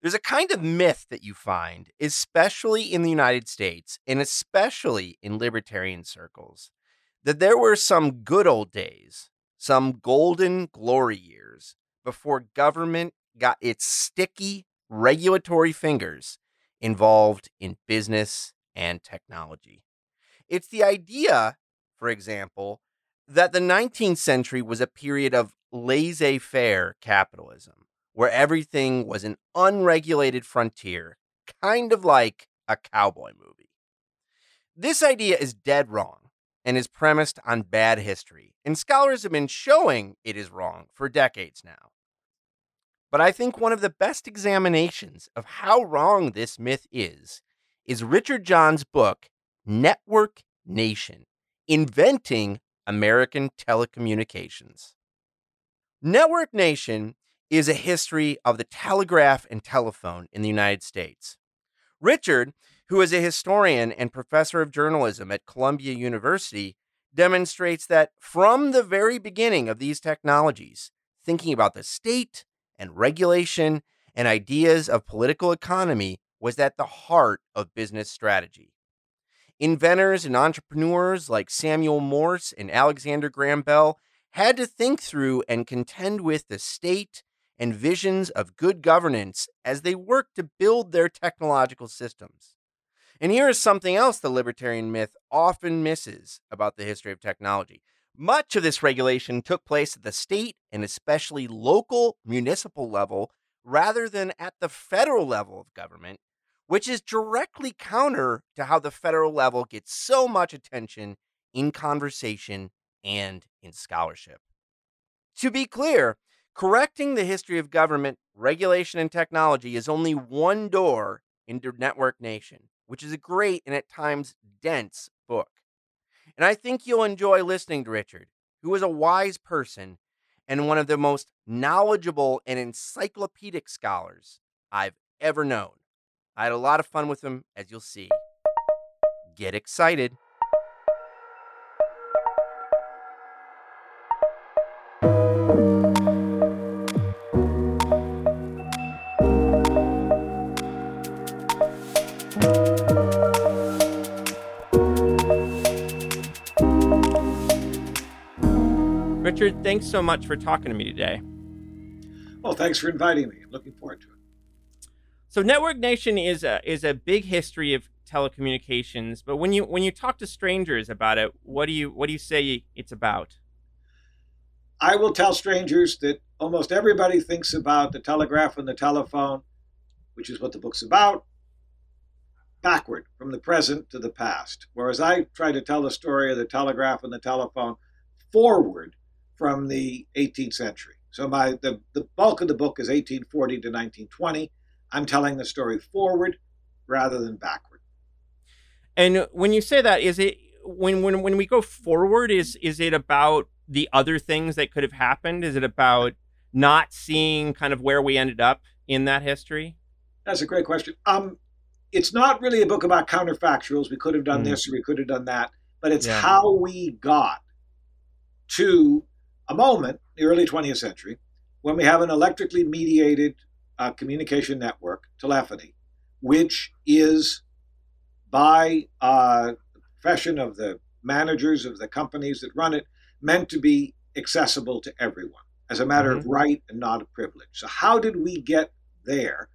There's a kind of myth that you find, especially in the United States, and especially in libertarian circles, that there were some good old days, some golden glory years, before government got its sticky regulatory fingers involved in business and technology. It's the idea, for example, that the 19th century was a period of laissez-faire capitalism, where everything was an unregulated frontier, kind of like a cowboy movie. This idea is dead wrong and is premised on bad history, and scholars have been showing it is wrong for decades now. But I think one of the best examinations of how wrong this myth is Richard John's book, Network Nation: Inventing American Telecommunications. Network Nation is a history of the telegraph and telephone in the United States. Richard, who is a historian and professor of journalism at Columbia University, demonstrates that from the very beginning of these technologies, thinking about the state and regulation and ideas of political economy was at the heart of business strategy. Inventors and entrepreneurs like Samuel Morse and Alexander Graham Bell had to think through and contend with the state and visions of good governance as they work to build their technological systems. And here is something else the libertarian myth often misses about the history of technology. Much of this regulation took place at the state and especially local municipal level rather than at the federal level of government, which is directly counter to how the federal level gets so much attention in conversation and in scholarship. To be clear, correcting the history of government, regulation, and technology is only one door into Network Nation, which is a great and at times dense book. And I think you'll enjoy listening to Richard, who is a wise person and one of the most knowledgeable and encyclopedic scholars I've ever known. I had a lot of fun with him, as you'll see. Get excited. Richard, thanks so much for talking to me today. Well, thanks for inviting me. I'm looking forward to it. So Network Nation is a big history of telecommunications, but when you talk to strangers about it, what do you say it's about? I will tell strangers that almost everybody thinks about the telegraph and the telephone, which is what the book's about, backward from the present to the past. Whereas I try to tell the story of the telegraph and the telephone forward from the 18th century. So the bulk of the book is 1840 to 1920. I'm telling the story forward rather than backward. And when you say that, is it when we go forward, is it about the other things that could have happened? Is it about not seeing kind of where we ended up in that history? That's a great question. It's not really a book about counterfactuals. We could have done this or we could have done that, but it's how we got to a moment, the early 20th century, when we have an electrically mediated communication network, telephony, which is by the profession of the managers of the companies that run it, meant to be accessible to everyone as a matter of right and not a privilege. So how did we get there?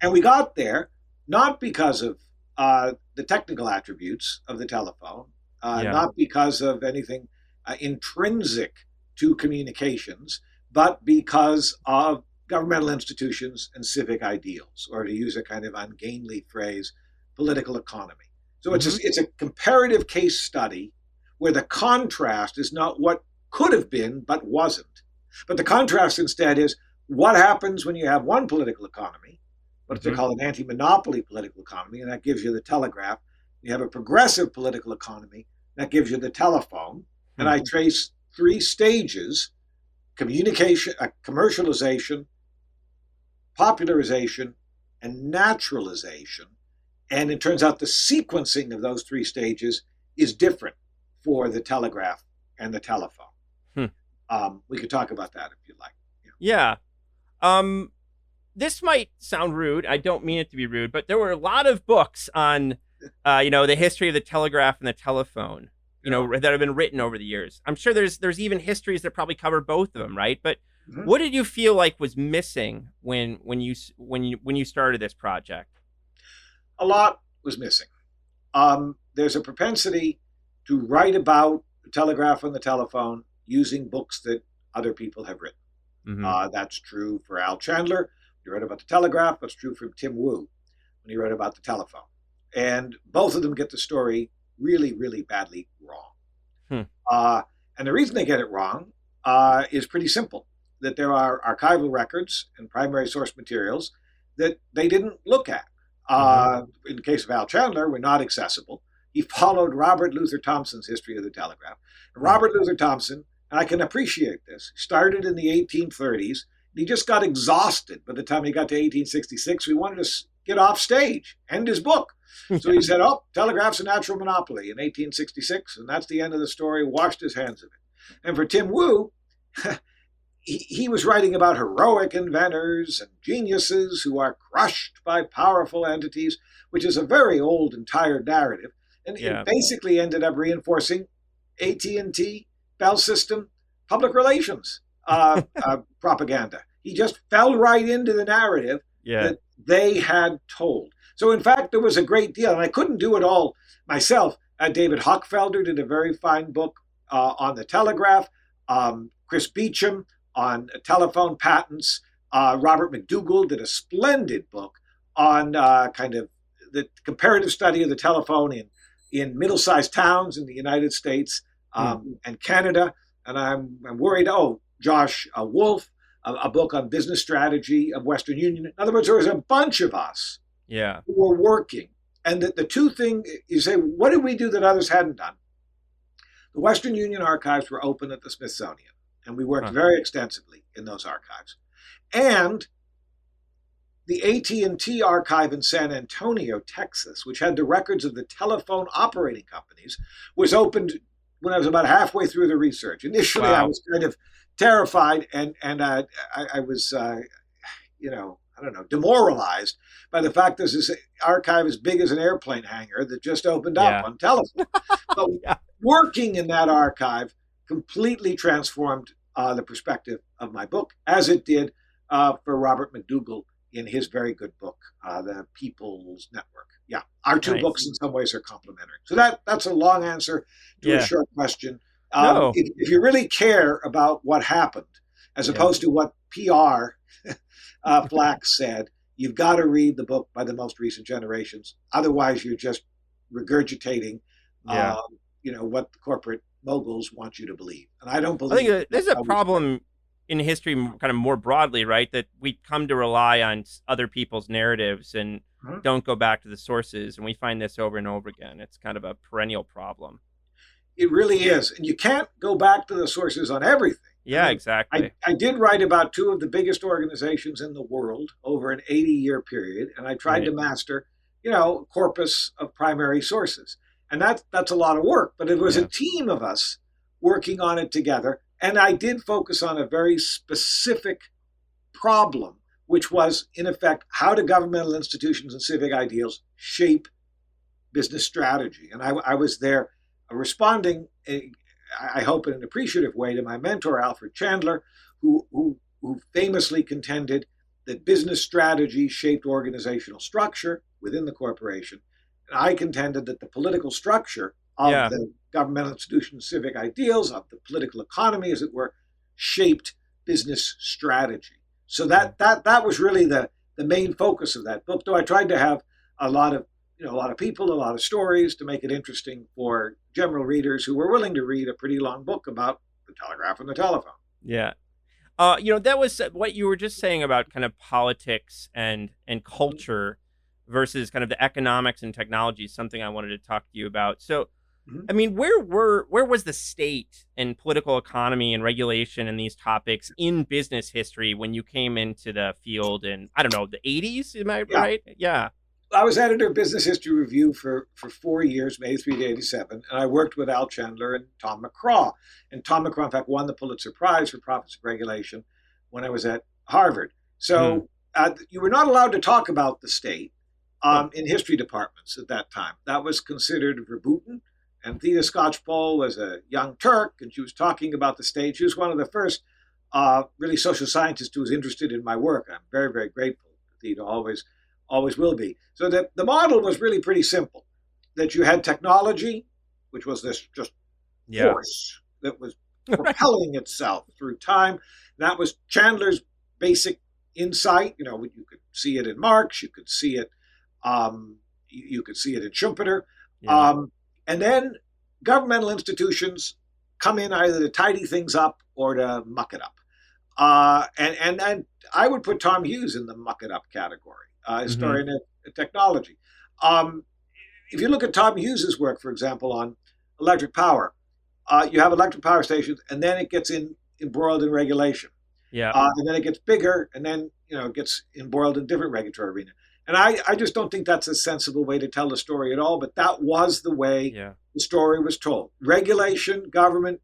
And we got there not because of the technical attributes of the telephone, not because of anything intrinsic to communications, but because of governmental institutions and civic ideals, or to use a kind of ungainly phrase, political economy. So it's a comparative case study where the contrast is not what could have been, but wasn't. But the contrast instead is what happens when you have one political economy, what they call an anti-monopoly political economy, and that gives you the telegraph. You have a progressive political economy, that gives you the telephone. And I trace three stages: communication, commercialization, popularization, and naturalization. And it turns out the sequencing of those three stages is different for the telegraph and the telephone. We could talk about that if you like. This might sound rude. I don't mean it to be rude, but there were a lot of books on, you know, the history of the telegraph and the telephone, you know, that have been written over the years. I'm sure there's even histories that probably cover both of them, right? But what did you feel like was missing when you started this project? A lot was missing. There's a propensity to write about the telegraph and the telephone using books that other people have written. That's true for Al Chandler. He wrote about the telegraph. That's true for Tim Wu when he wrote about the telephone. And both of them get the story really, really badly wrong. And the reason they get it wrong is pretty simple, that there are archival records and primary source materials that they didn't look at. In the case of Al Chandler, were not accessible. He followed Robert Luther Thompson's history of the telegraph. And Robert Luther Thompson, and I can appreciate this, started in the 1830s. He just got exhausted by the time he got to 1866. He wanted to get off stage, end his book. So he said, oh, telegraph's a natural monopoly in 1866, and that's the end of the story, washed his hands of it. And for Tim Wu, he was writing about heroic inventors and geniuses who are crushed by powerful entities, which is a very old and tired narrative. And it basically ended up reinforcing AT&T, Bell System, public relations propaganda. He just fell right into the narrative that they had told. So in fact, there was a great deal, and I couldn't do it all myself. David Hochfelder did a very fine book on the telegraph. Chris Beecham on telephone patents. Robert McDougall did a splendid book on kind of the comparative study of the telephone in middle-sized towns in the United States and Canada. And I'm worried, Josh Wolf, a book on business strategy of Western Union. In other words, there was a bunch of us who were working. And the two things, you say, what did we do that others hadn't done? The Western Union archives were open at the Smithsonian, and we worked very extensively in those archives. And the AT&T archive in San Antonio, Texas, which had the records of the telephone operating companies, was opened when I was about halfway through the research. Initially, I was kind of terrified, and I was, demoralized by the fact there's this archive as big as an airplane hangar that just opened up on telephone. But working in that archive completely transformed the perspective of my book, as it did for Robert McDougall in his very good book, The People's Network. Our two books in some ways are complementary. So that's a long answer to a short question. If you really care about what happened, as opposed to what PR Flack said, you've got to read the book by the most recent generations. Otherwise, you're just regurgitating what the corporate moguls want you to believe. And I don't believe... I think there's a problem in history kind of more broadly, right? That we come to rely on other people's narratives and don't go back to the sources. And we find this over and over again. It's kind of a perennial problem. It really is. And you can't go back to the sources on everything. Yeah, I mean, exactly. I did write about two of the biggest organizations in the world over an 80-year period. And I tried to master, corpus of primary sources. And that's a lot of work, but it was a team of us working on it together. And I did focus on a very specific problem, which was, in effect, how do governmental institutions and civic ideals shape business strategy. And I was there responding, I hope in an appreciative way, to my mentor, Alfred Chandler, who famously contended that business strategy shaped organizational structure within the corporation. And I contended that the political structure of the governmental institutions, civic ideals, of the political economy, as it were, shaped business strategy. So that was really the main focus of that book. Though I tried to have a lot of people, a lot of stories to make it interesting for general readers who were willing to read a pretty long book about the telegraph and the telephone. Yeah. That was what you were just saying about kind of politics and culture versus kind of the economics and technology, something I wanted to talk to you about. So, I mean, where was the state and political economy and regulation and these topics in business history when you came into the field in, I don't know, the 80s? Am I right? Yeah. I was editor of Business History Review for 4 years, from 83 to 87, and I worked with Al Chandler and Tom McCraw. And Tom McCraw, in fact, won the Pulitzer Prize for Profits of Regulation when I was at Harvard. So you were not allowed to talk about the state in history departments at that time. That was considered verboten. And Theda Scotchpole was a young Turk, and she was talking about the state. She was one of the first really social scientists who was interested in my work. I'm very, very grateful to Theda, always will be. So that the model was really pretty simple, that you had technology, which was this just force that was propelling itself through time. That was Chandler's basic insight. You know, you could see it in Marx, you could see it in Schumpeter. Yeah. And then governmental institutions come in either to tidy things up or to muck it up. And I would put Tom Hughes in the muck it up category. Historian of technology. If you look at Tom Hughes's work, for example, on electric power, you have electric power stations, and then it gets embroiled in regulation. Yeah. And then it gets bigger, and then it gets embroiled in different regulatory arena. And I just don't think that's a sensible way to tell the story at all. But that was the way the story was told. Regulation, government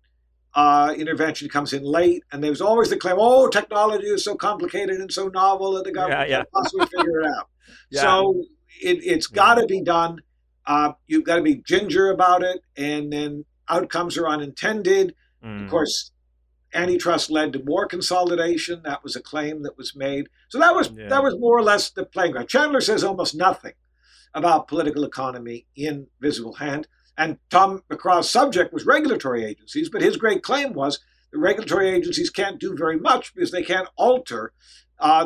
intervention comes in late, and there's always the claim, oh, technology is so complicated and so novel that the government can't possibly figure it out. Yeah. So it's got to be done. You've got to be ginger about it, and then outcomes are unintended. Of course, antitrust led to more consolidation. That was a claim that was made. So that was more or less the playground. Chandler says almost nothing about political economy in Visible Hand. And Tom McCraw's subject was regulatory agencies, but his great claim was the regulatory agencies can't do very much because they can't alter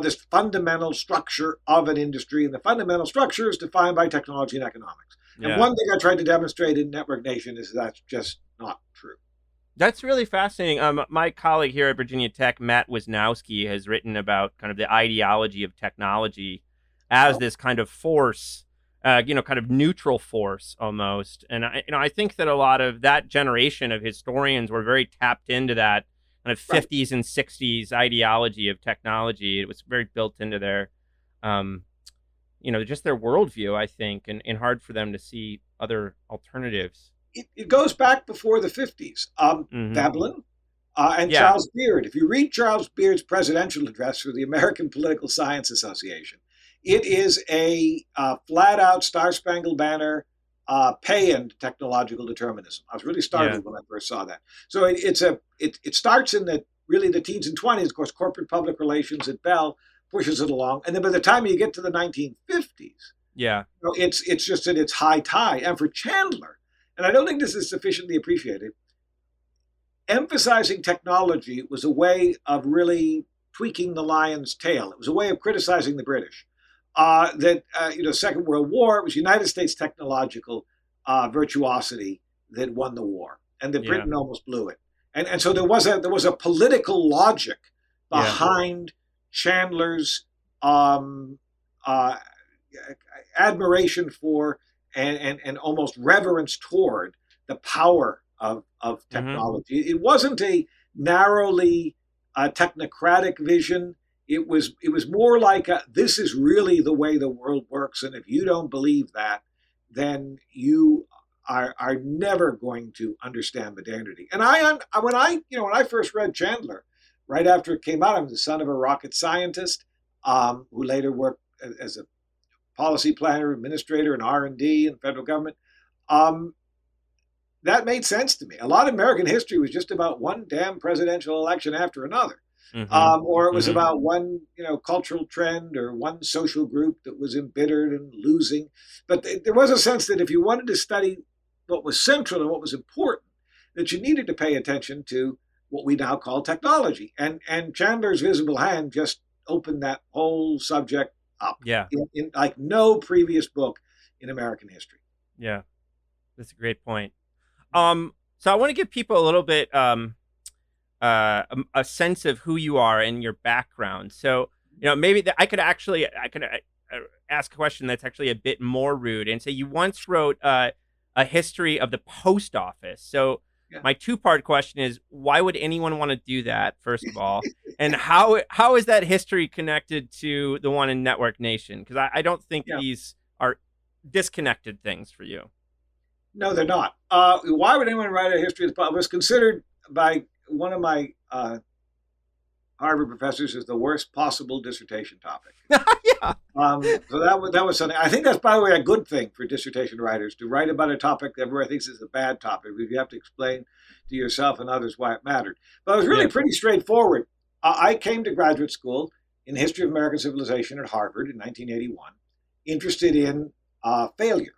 this fundamental structure of an industry. And the fundamental structure is defined by technology and economics. Yeah. And one thing I tried to demonstrate in Network Nation is that's just not true. That's really fascinating. My colleague here at Virginia Tech, Matt Wisnowski, has written about kind of the ideology of technology as this kind of force, kind of neutral force almost. And I think that a lot of that generation of historians were very tapped into that kind of 50s and 60s ideology of technology. It was very built into their, just their worldview, I think, and hard for them to see other alternatives. It goes back before the 50s. Veblen and Charles Beard. If you read Charles Beard's presidential address for the American Political Science Association, it is a flat-out Star-Spangled Banner pay-in technological determinism. I was really startled when I first saw that. So it starts in the teens and 20s. Of course, corporate public relations at Bell pushes it along, and then by the time you get to the 1950s, it's just at its high tide. And for Chandler, and I don't think this is sufficiently appreciated, emphasizing technology was a way of really tweaking the lion's tail. It was a way of criticizing the British. Second World War, it was United States technological virtuosity that won the war, and that Britain almost blew it. And so there was a political logic behind Chandler's admiration for and almost reverence toward the power of technology. It wasn't a narrowly technocratic vision. It was more like this is really the way the world works, and if you don't believe that, then you are never going to understand modernity. And when I first read Chandler, right after it came out, I'm the son of a rocket scientist who later worked as a policy planner, administrator, and R&D in the federal government. That made sense to me. A lot of American history was just about one damn presidential election after another. Mm-hmm. Or it was mm-hmm. about one, cultural trend or one social group that was embittered and losing. But there was a sense that if you wanted to study what was central and what was important, that you needed to pay attention to what we now call technology. And Chandler's visible hand just opened that whole subject up. Yeah. In like no previous book in American history. Yeah, that's a great point. So I want to give people a little bit a sense of who you are and your background. So, maybe I could ask a question that's actually a bit more rude and say you once wrote a history of the post office. So yeah. My two-part question is, why would anyone want to do that, first of all? And how is that history connected to the one in Network Nation? Because I don't think yeah. these are disconnected things for you. No, they're not. Why would anyone write a history of the post? It was considered by one of my Harvard professors as the worst possible dissertation topic. Yeah. So that was something. I think that's, by the way, a good thing for dissertation writers, to write about a topic that everybody thinks is a bad topic. You have to explain to yourself and others why it mattered. But it was really yeah. pretty straightforward. I came to graduate school in History of American Civilization at Harvard in 1981, interested in failure.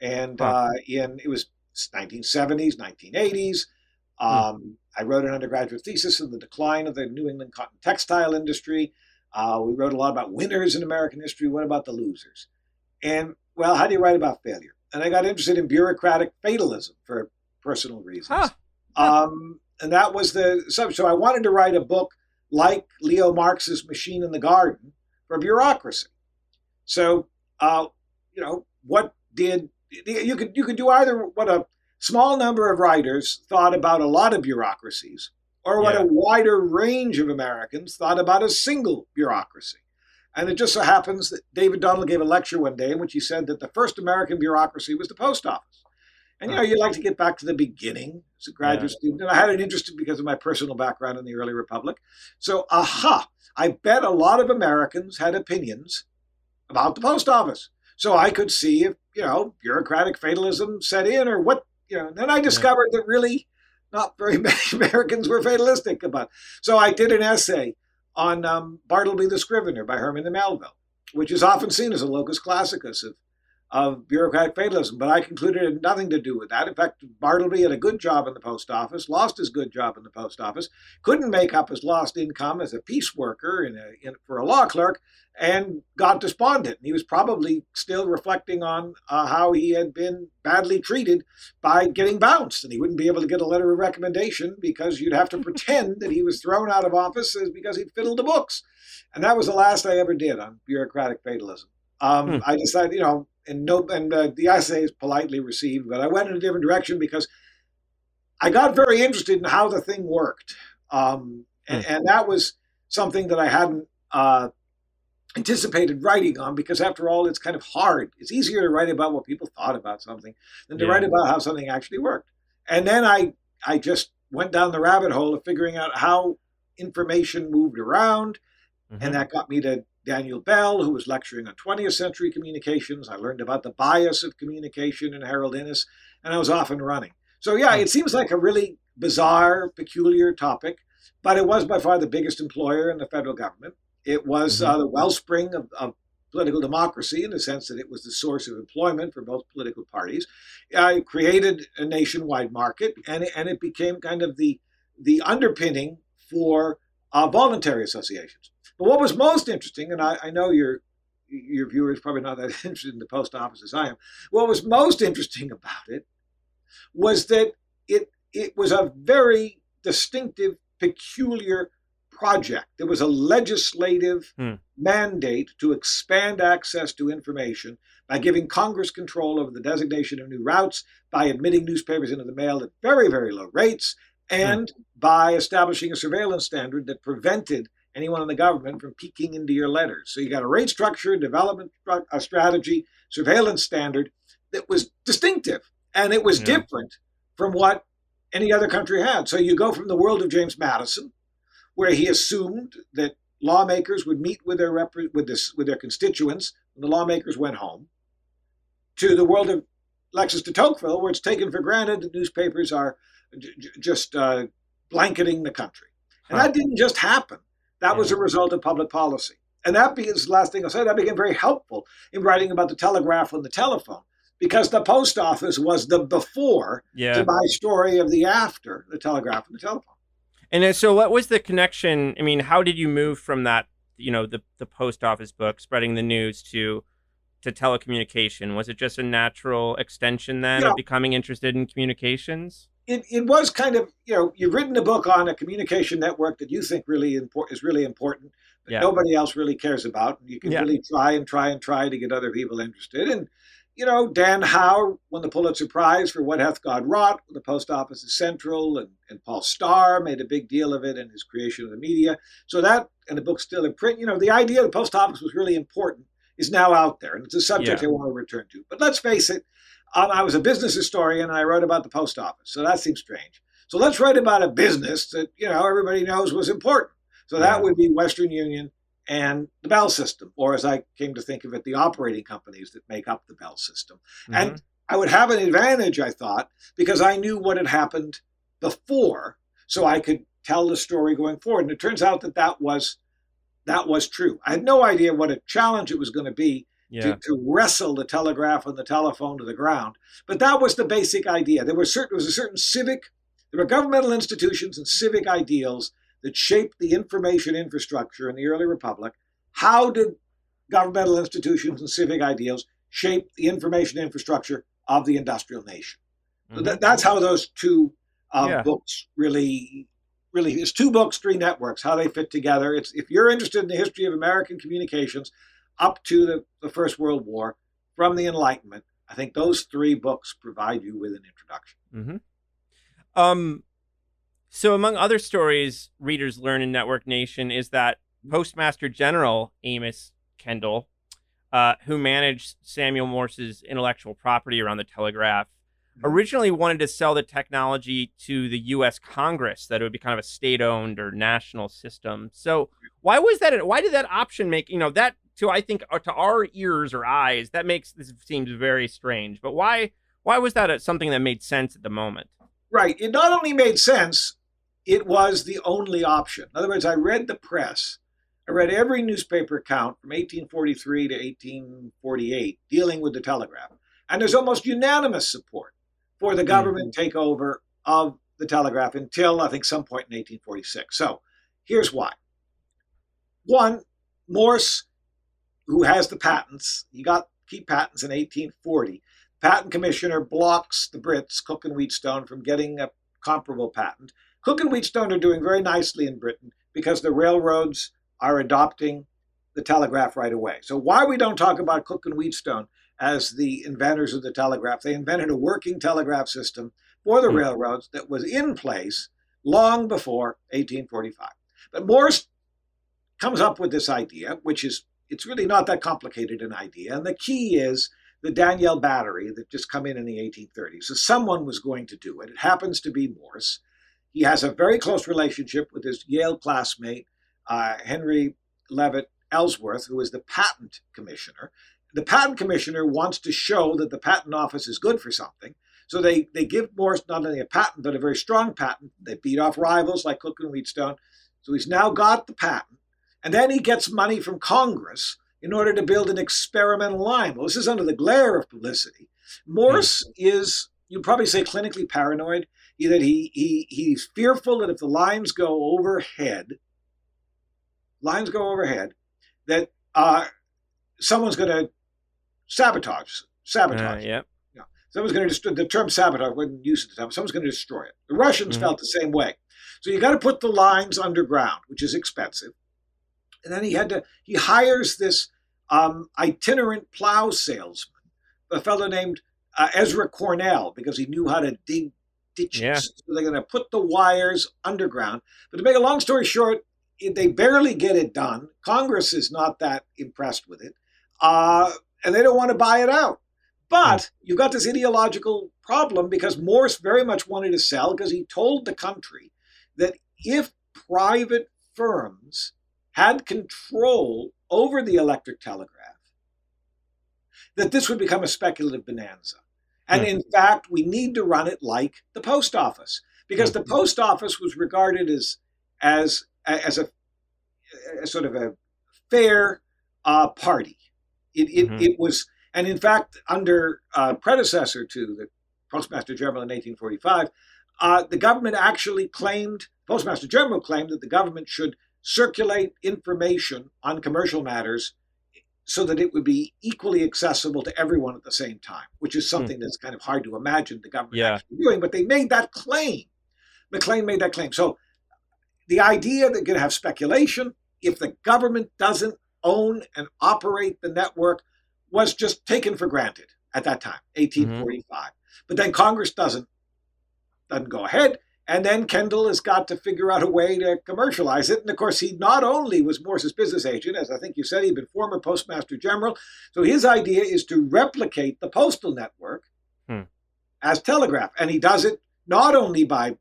And it was 1970s, 1980s. I wrote an undergraduate thesis on the decline of the New England cotton textile industry. We wrote a lot about winners in American history. What about the losers? And, well, how do you write about failure? And I got interested in bureaucratic fatalism for personal reasons. Huh. And that was the subject. So I wanted to write a book like Leo Marx's Machine in the Garden for bureaucracy. So, what did... You could do either what a small number of writers thought about a lot of bureaucracies, or what yeah. a wider range of Americans thought about a single bureaucracy. And it just so happens that David Donald gave a lecture one day in which he said that the first American bureaucracy was the post office. And, you like to get back to the beginning as a graduate yeah. student. And I had an interest because of my personal background in the early republic. So, I bet a lot of Americans had opinions about the post office. So I could see if, bureaucratic fatalism set in or what, and then I discovered that really not very many Americans were fatalistic about it. So I did an essay on Bartleby the Scrivener by Herman de Melville, which is often seen as a locus classicus of bureaucratic fatalism. But I concluded it had nothing to do with that. In fact, Bartleby had a good job in the post office, lost his good job in the post office, couldn't make up his lost income as a piece worker for a law clerk, and got despondent. He was probably still reflecting on how he had been badly treated by getting bounced, and he wouldn't be able to get a letter of recommendation because you'd have to pretend that he was thrown out of office because he fiddled the books. And that was the last I ever did on bureaucratic fatalism. I decided, the essay is politely received, but I went in a different direction because I got very interested in how the thing worked. And that was something that I hadn't... anticipated writing on, because after all, it's kind of hard. It's easier to write about what people thought about something than to write about how something actually worked. And then I just went down the rabbit hole of figuring out how information moved around. Mm-hmm. And that got me to Daniel Bell, who was lecturing on 20th century communications. I learned about the bias of communication in Harold Innis, and I was off and running. So it seems like a really bizarre, peculiar topic, but it was by far the biggest employer in the federal government. It was the wellspring of political democracy in the sense that it was the source of employment for both political parties. It created a nationwide market, and it became kind of the underpinning for voluntary associations. But what was most interesting, and I know your viewer is probably not that interested in the post office as I am, what was most interesting about it was that it was a very distinctive, peculiar project. There was a legislative mandate to expand access to information by giving Congress control over the designation of new routes, by admitting newspapers into the mail at very, very low rates, and by establishing a surveillance standard that prevented anyone in the government from peeking into your letters. So you got a rate structure, development strategy, surveillance standard that was distinctive, and it was different from what any other country had. So you go from the world of James Madison, where he assumed that lawmakers would meet with their constituents and the lawmakers went home, to the world of Alexis de Tocqueville, where it's taken for granted that newspapers are just blanketing the country. And that didn't just happen. That was a result of public policy. And that is the last thing I'll say. That became very helpful in writing about the telegraph and the telephone, because the post office was the before to my story of the after, the telegraph and the telephone. And so what was the connection? I mean, how did you move from that, you know, the post office book, spreading the news, to telecommunication? Was it just a natural extension then of becoming interested in communications? It was kind of, you know, you've written a book on a communication network that you think really is really important, that nobody else really cares about. And you can really try to get other people interested. And, you know, Dan Howe won the Pulitzer Prize for What Hath God Wrought? The Post Office is Central, and Paul Starr made a big deal of it in his creation of the media. So that, and the book's still in print, you know, the idea the post office was really important is now out there. And it's a subject I want to return to. But let's face it, I was a business historian, and I wrote about the post office. So that seems strange. So let's write about a business that, you know, everybody knows was important. So that would be Western Union and the Bell System, or as I came to think of it, the operating companies that make up the Bell System. Mm-hmm. And I would have an advantage, I thought, because I knew what had happened before, so I could tell the story going forward. And it turns out that was true. I had no idea what a challenge it was going to be to wrestle the telegraph and the telephone to the ground. But that was the basic idea. There were governmental institutions and civic ideals that shaped the information infrastructure in the early republic. How did governmental institutions and civic ideals shape the information infrastructure of the industrial nation? Mm-hmm. So that's how those two books really, it's two books, three networks, how they fit together. It's, if you're interested in the history of American communications up to the First World War, from the Enlightenment, I think those three books provide you with an introduction. Mm-hmm. So among other stories readers learn in Network Nation is that Postmaster General Amos Kendall, who managed Samuel Morse's intellectual property around the telegraph, originally wanted to sell the technology to the U.S. Congress, that it would be kind of a state-owned or national system. So why was that? Why did that option make, you know, that to, I think, to our ears or eyes, that makes this seems very strange. But why was that something that made sense at the moment? Right. It not only made sense, it was the only option. In other words, I read the press. I read every newspaper account from 1843 to 1848 dealing with the telegraph. And there's almost unanimous support for the government takeover of the telegraph until, I think, some point in 1846. So here's why. One, Morse, who has the patents, he got key patents in 1840. Patent commissioner blocks the Brits, Cooke and Wheatstone, from getting a comparable patent. Cooke and Wheatstone are doing very nicely in Britain because the railroads are adopting the telegraph right away. So why we don't talk about Cooke and Wheatstone as the inventors of the telegraph? They invented a working telegraph system for the railroads that was in place long before 1845. But Morse comes up with this idea, which is, it's really not that complicated an idea. And the key is the Daniell battery that just come in the 1830s. So someone was going to do it. It happens to be Morse. He has a very close relationship with his Yale classmate, Henry Leavitt Ellsworth, who is the patent commissioner. The patent commissioner wants to show that the patent office is good for something. So they give Morse not only a patent, but a very strong patent. They beat off rivals like Cooke and Wheatstone. So he's now got the patent. And then he gets money from Congress in order to build an experimental line. Well, this is under the glare of publicity. Morse is, you'd probably say, clinically paranoid. That he's fearful that if the lines go overhead, that someone's going to sabotage. Yeah. Someone's going to destroy. The term sabotage wasn't used at the time. Someone's going to destroy it. The Russians felt the same way. So you got to put the lines underground, which is expensive. And then he hires this itinerant plow salesman, a fellow named Ezra Cornell, because he knew how to dig ditches. Yeah. So they're going to put the wires underground. But to make a long story short, they barely get it done. Congress is not that impressed with it. And they don't want to buy it out. But you've got this ideological problem because Morse very much wanted to sell because he told the country that if private firms had control over the electric telegraph, that this would become a speculative bonanza. And in fact, we need to run it like the post office, because the post office was regarded as a sort of a fair party. It was, and in fact, under predecessor to the Postmaster General in 1845, the government actually claimed, Postmaster General claimed that the government should circulate information on commercial matters so that it would be equally accessible to everyone at the same time, which is something that's kind of hard to imagine the government actually doing, but they made that claim. McLean made that claim. So the idea that you're going to have speculation if the government doesn't own and operate the network was just taken for granted at that time, 1845. But then Congress doesn't go ahead. And then Kendall has got to figure out a way to commercialize it. And of course, he not only was Morse's business agent, as I think you said, he'd been former Postmaster General. So his idea is to replicate the postal network as telegraph. And he does it not only by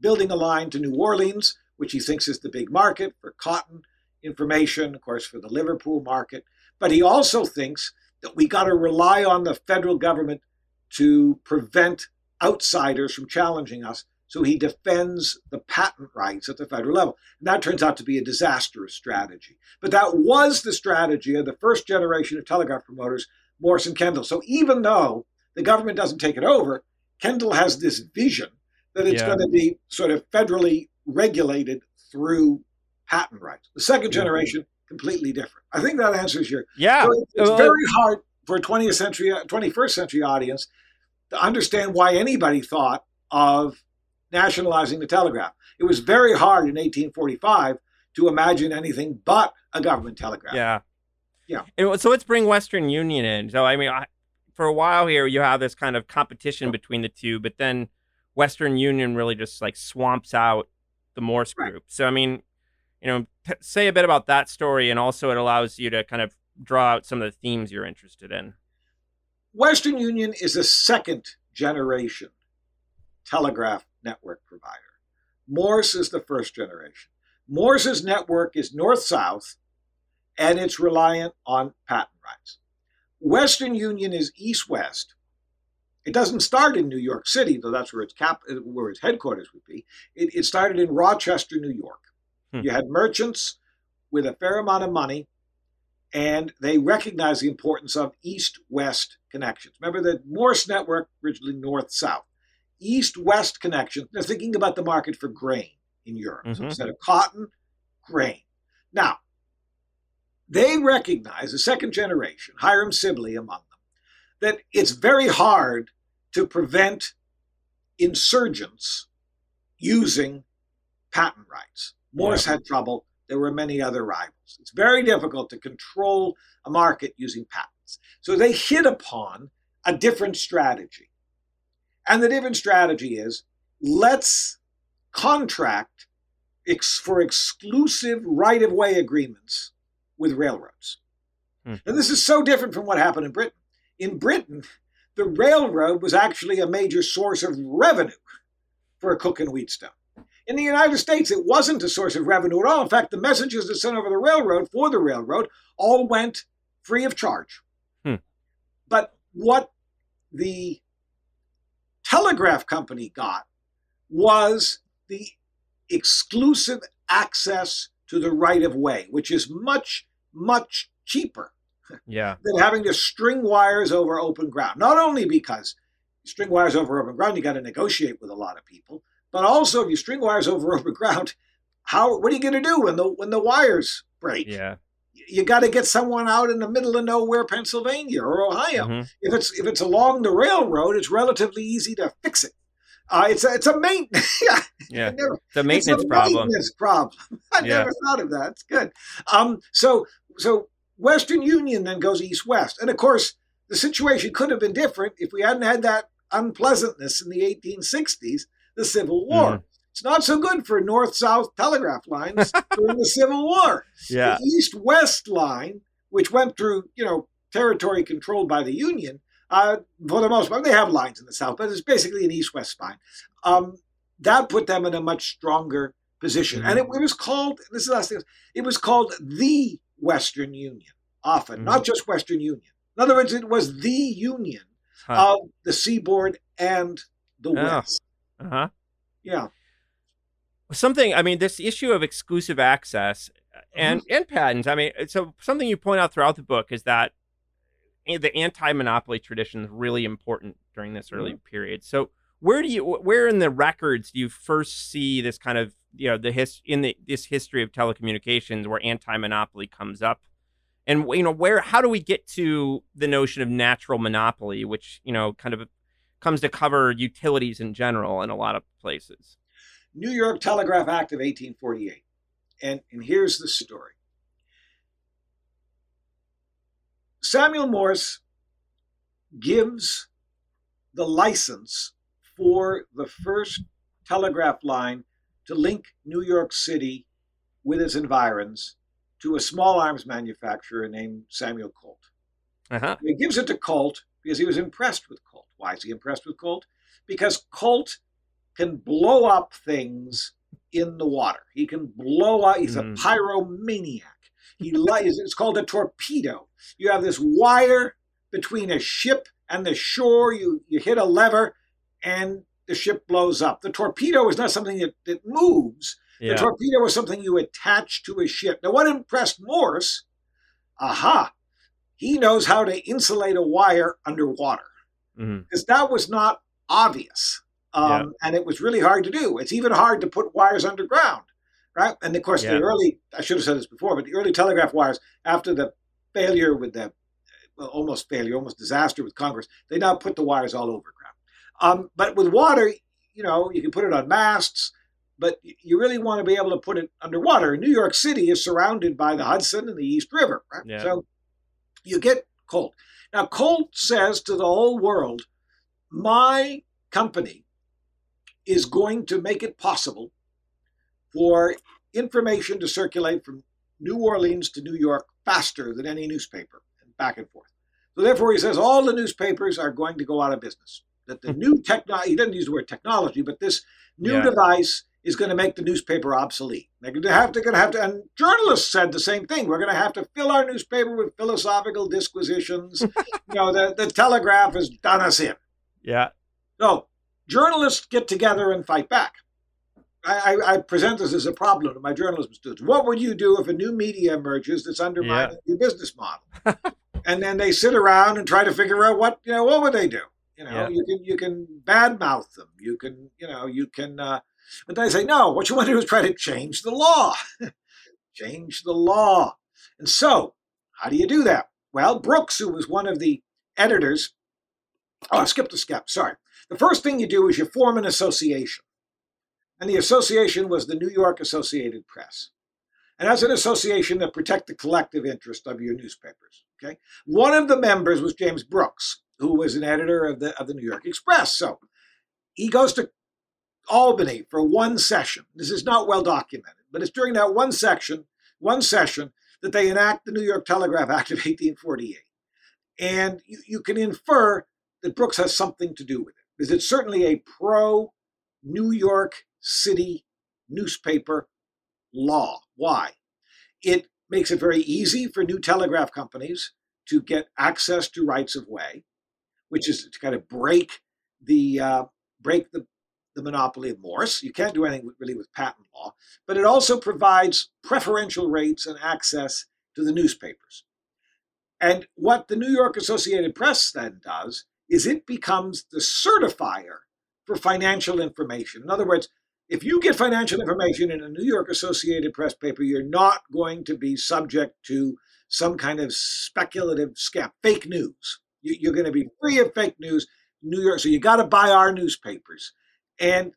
building a line to New Orleans, which he thinks is the big market for cotton information, of course, for the Liverpool market. But he also thinks that we got to rely on the federal government to prevent outsiders from challenging us. So he defends the patent rights at the federal level. And that turns out to be a disastrous strategy. But that was the strategy of the first generation of telegraph promoters, Morse and Kendall. So even though the government doesn't take it over, Kendall has this vision that it's going to be sort of federally regulated through patent rights. The second generation, completely different. I think that answers your... Yeah. So it's very hard for a 21st century audience to understand why anybody thought of nationalizing the telegraph. It was very hard in 1845 to imagine anything but a government telegraph. So let's bring Western Union in. So I mean, for a while here, you have this kind of competition between the two, but then Western Union really just like swamps out the Morse group. So I mean, you know, say a bit about that story, and also it allows you to kind of draw out some of the themes you're interested in. Western Union is a second generation telegraph network provider. Morse is the first generation. Morse's network is north-south, and it's reliant on patent rights. Western Union is east-west. It doesn't start in New York City, though that's where its headquarters would be. It started in Rochester, New York. You had merchants with a fair amount of money, and they recognized the importance of east-west connections. Remember that Morse network originally north-south. East-west connection, they're thinking about the market for grain in Europe. So instead of cotton, grain. Now, they recognize, the second generation, Hiram Sibley among them, that it's very hard to prevent insurgents using patent rights. Morse had trouble. There were many other rivals. It's very difficult to control a market using patents. So they hit upon a different strategy. And the different strategy is, let's contract for exclusive right-of-way agreements with railroads. And this is so different from what happened in Britain. In Britain, the railroad was actually a major source of revenue for Cooke and Wheatstone. In the United States, it wasn't a source of revenue at all. In fact, the messages that sent over the railroad for the railroad all went free of charge. But what the telegraph company got was the exclusive access to the right of way, which is much, much cheaper than having to string wires over open ground. Not only because you string wires over open ground, you got to negotiate with a lot of people, but also if you string wires over open ground, what are you going to do when the wires break? You got to get someone out in the middle of nowhere, Pennsylvania or Ohio. If it's along the railroad, it's relatively easy to fix it. It's a maintenance. It's a maintenance problem. I never thought of that. It's good. So Western Union then goes east-west, and of course the situation could have been different if we hadn't had that unpleasantness in the 1860s, the Civil War. It's not so good for north-south telegraph lines during the Civil War. The east-west line, which went through, territory controlled by the Union, for the most part, they have lines in the South, but it's basically an east-west spine. That put them in a much stronger position. And it was called, this is the last thing, it was called the Western Union, often, not just Western Union. In other words, it was the union of the seaboard and the West. Uh-huh. Yeah. Something, I mean, this issue of exclusive access and patents, I mean, so something you point out throughout the book is that the anti-monopoly tradition is really important during this early period. So where in the records do you first see this kind of, you know, this history of telecommunications where anti-monopoly comes up? And, you know, how do we get to the notion of natural monopoly, which, you know, kind of comes to cover utilities in general in a lot of places? New York Telegraph Act of 1848. And here's the story. Samuel Morse gives the license for the first telegraph line to link New York City with its environs to a small arms manufacturer named Samuel Colt. Uh-huh. He gives it to Colt because he was impressed with Colt. Why is he impressed with Colt? Because Colt can blow up things in the water. He can blow up. He's a pyromaniac. It's called a torpedo. You have this wire between a ship and the shore. You hit a lever and the ship blows up. The torpedo is not something that moves. Yeah. The torpedo was something you attach to a ship. Now, what impressed Morse? He knows how to insulate a wire underwater. Because that was not obvious. And it was really hard to do. It's even hard to put wires underground, right? And of course, the early, I should have said this before, but the early telegraph wires, after the failure with the, well, almost disaster with Congress, they now put the wires all over ground. But with water, you know, you can put it on masts, but you really want to be able to put it underwater. New York City is surrounded by the Hudson and the East River, right? Yeah. So you get Colt. Now, Colt says to the whole world, my company is going to make it possible for information to circulate from New Orleans to New York faster than any newspaper, and back and forth. So therefore, he says all the newspapers are going to go out of business. That the new technology, he doesn't use the word technology, but this new device is going to make the newspaper obsolete. They're going to have to, and journalists said the same thing. We're going to have to fill our newspaper with philosophical disquisitions. You know, the telegraph has done us in. Yeah. So journalists get together and fight back. I present this as a problem to my journalism students. What would you do if a new media emerges that's undermining your business model? And then they sit around and try to figure out what would they do? You know, you can badmouth them. But they say, no, what you want to do is try to change the law. And so how do you do that? Well, Brooks, who was one of the editors, the first thing you do is you form an association. And the association was the New York Associated Press. And that's an association that protects the collective interest of your newspapers. Okay. One of the members was James Brooks, who was an editor of the New York Express. So he goes to Albany for one session. This is not well documented, but it's during that one session that they enact the New York Telegraph Act of 1848. And you can infer that Brooks has something to do with it. Because it's certainly a pro-New York City newspaper law. Why? It makes it very easy for new telegraph companies to get access to rights of way, which is to kind of break the monopoly of Morse. You can't do anything really with patent law, but it also provides preferential rates and access to the newspapers. And what the New York Associated Press then does is it becomes the certifier for financial information. In other words, if you get financial information in a New York Associated Press paper, you're not going to be subject to some kind of speculative scam, fake news. You're going to be free of fake news, New York. So you got to buy our newspapers. And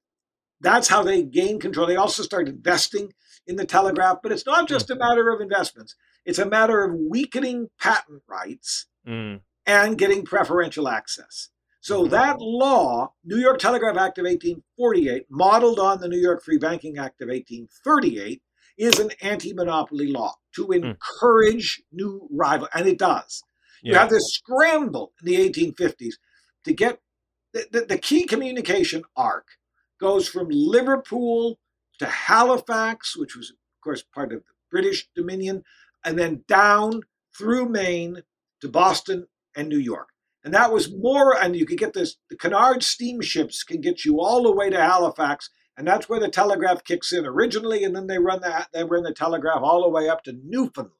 that's how they gain control. They also start investing in the telegraph, but it's not just a matter of investments. It's a matter of weakening patent rights and getting preferential access. So that law, New York Telegraph Act of 1848, modeled on the New York Free Banking Act of 1838, is an anti-monopoly law to encourage new rival, and it does. Yeah. You have this scramble in the 1850s to get the key communication arc goes from Liverpool to Halifax, which was, of course, part of the British Dominion, and then down through Maine to Boston and New York. And that was more, and you could get this, the Cunard steamships can get you all the way to Halifax, and that's where the telegraph kicks in originally, and then they run the telegraph all the way up to Newfoundland.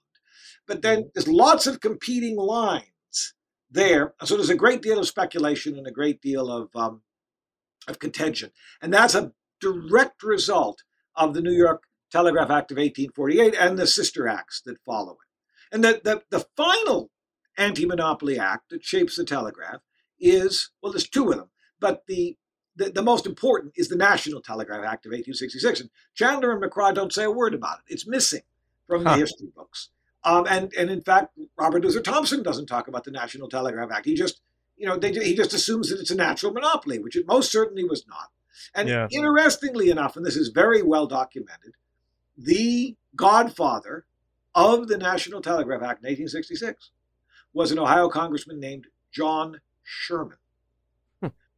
But then there's lots of competing lines there, so there's a great deal of speculation and a great deal of contention. And that's a direct result of the New York Telegraph Act of 1848 and the sister acts that follow it. And the final anti-monopoly act that shapes the telegraph is, well, there's two of them, but the most important is the National Telegraph Act of 1866. And Chandler and McCraw don't say a word about it. It's missing from the history books. And in fact, Robert Luther Thompson doesn't talk about the National Telegraph Act. He just, he just assumes that it's a natural monopoly, which it most certainly was not. And interestingly enough, and this is very well documented, the godfather of the National Telegraph Act in 1866 was an Ohio congressman named John Sherman,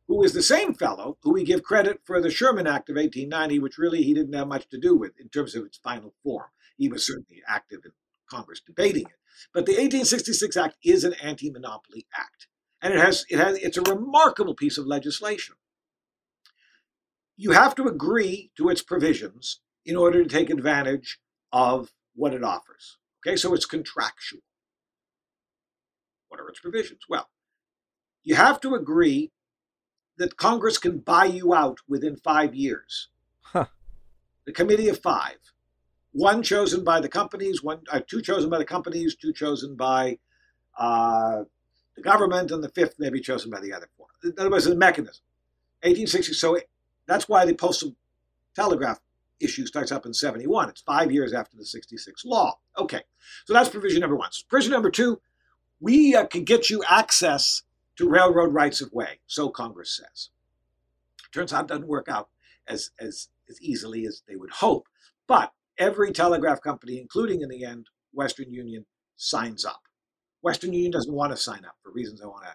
who is the same fellow who we give credit for the Sherman Act of 1890, which really he didn't have much to do with in terms of its final form. He was certainly active in Congress debating it. But the 1866 Act is an anti-monopoly act. And it's a remarkable piece of legislation. You have to agree to its provisions in order to take advantage of what it offers. Okay, so it's contractual. What are its provisions? Well, you have to agree that Congress can buy you out within 5 years. The Committee of Five. One chosen by the companies, two chosen by the companies, two chosen by the government, and the fifth may be chosen by the other four. In other words, it's a mechanism. 1860, so that's why the Postal Telegraph issue starts up in 71. It's 5 years after the 66 law. Okay, so that's provision number one. So provision number two, we can get you access to railroad rights of way, so Congress says. Turns out it doesn't work out as easily as they would hope, but every telegraph company, including in the end, Western Union, signs up. Western Union doesn't want to sign up for reasons I want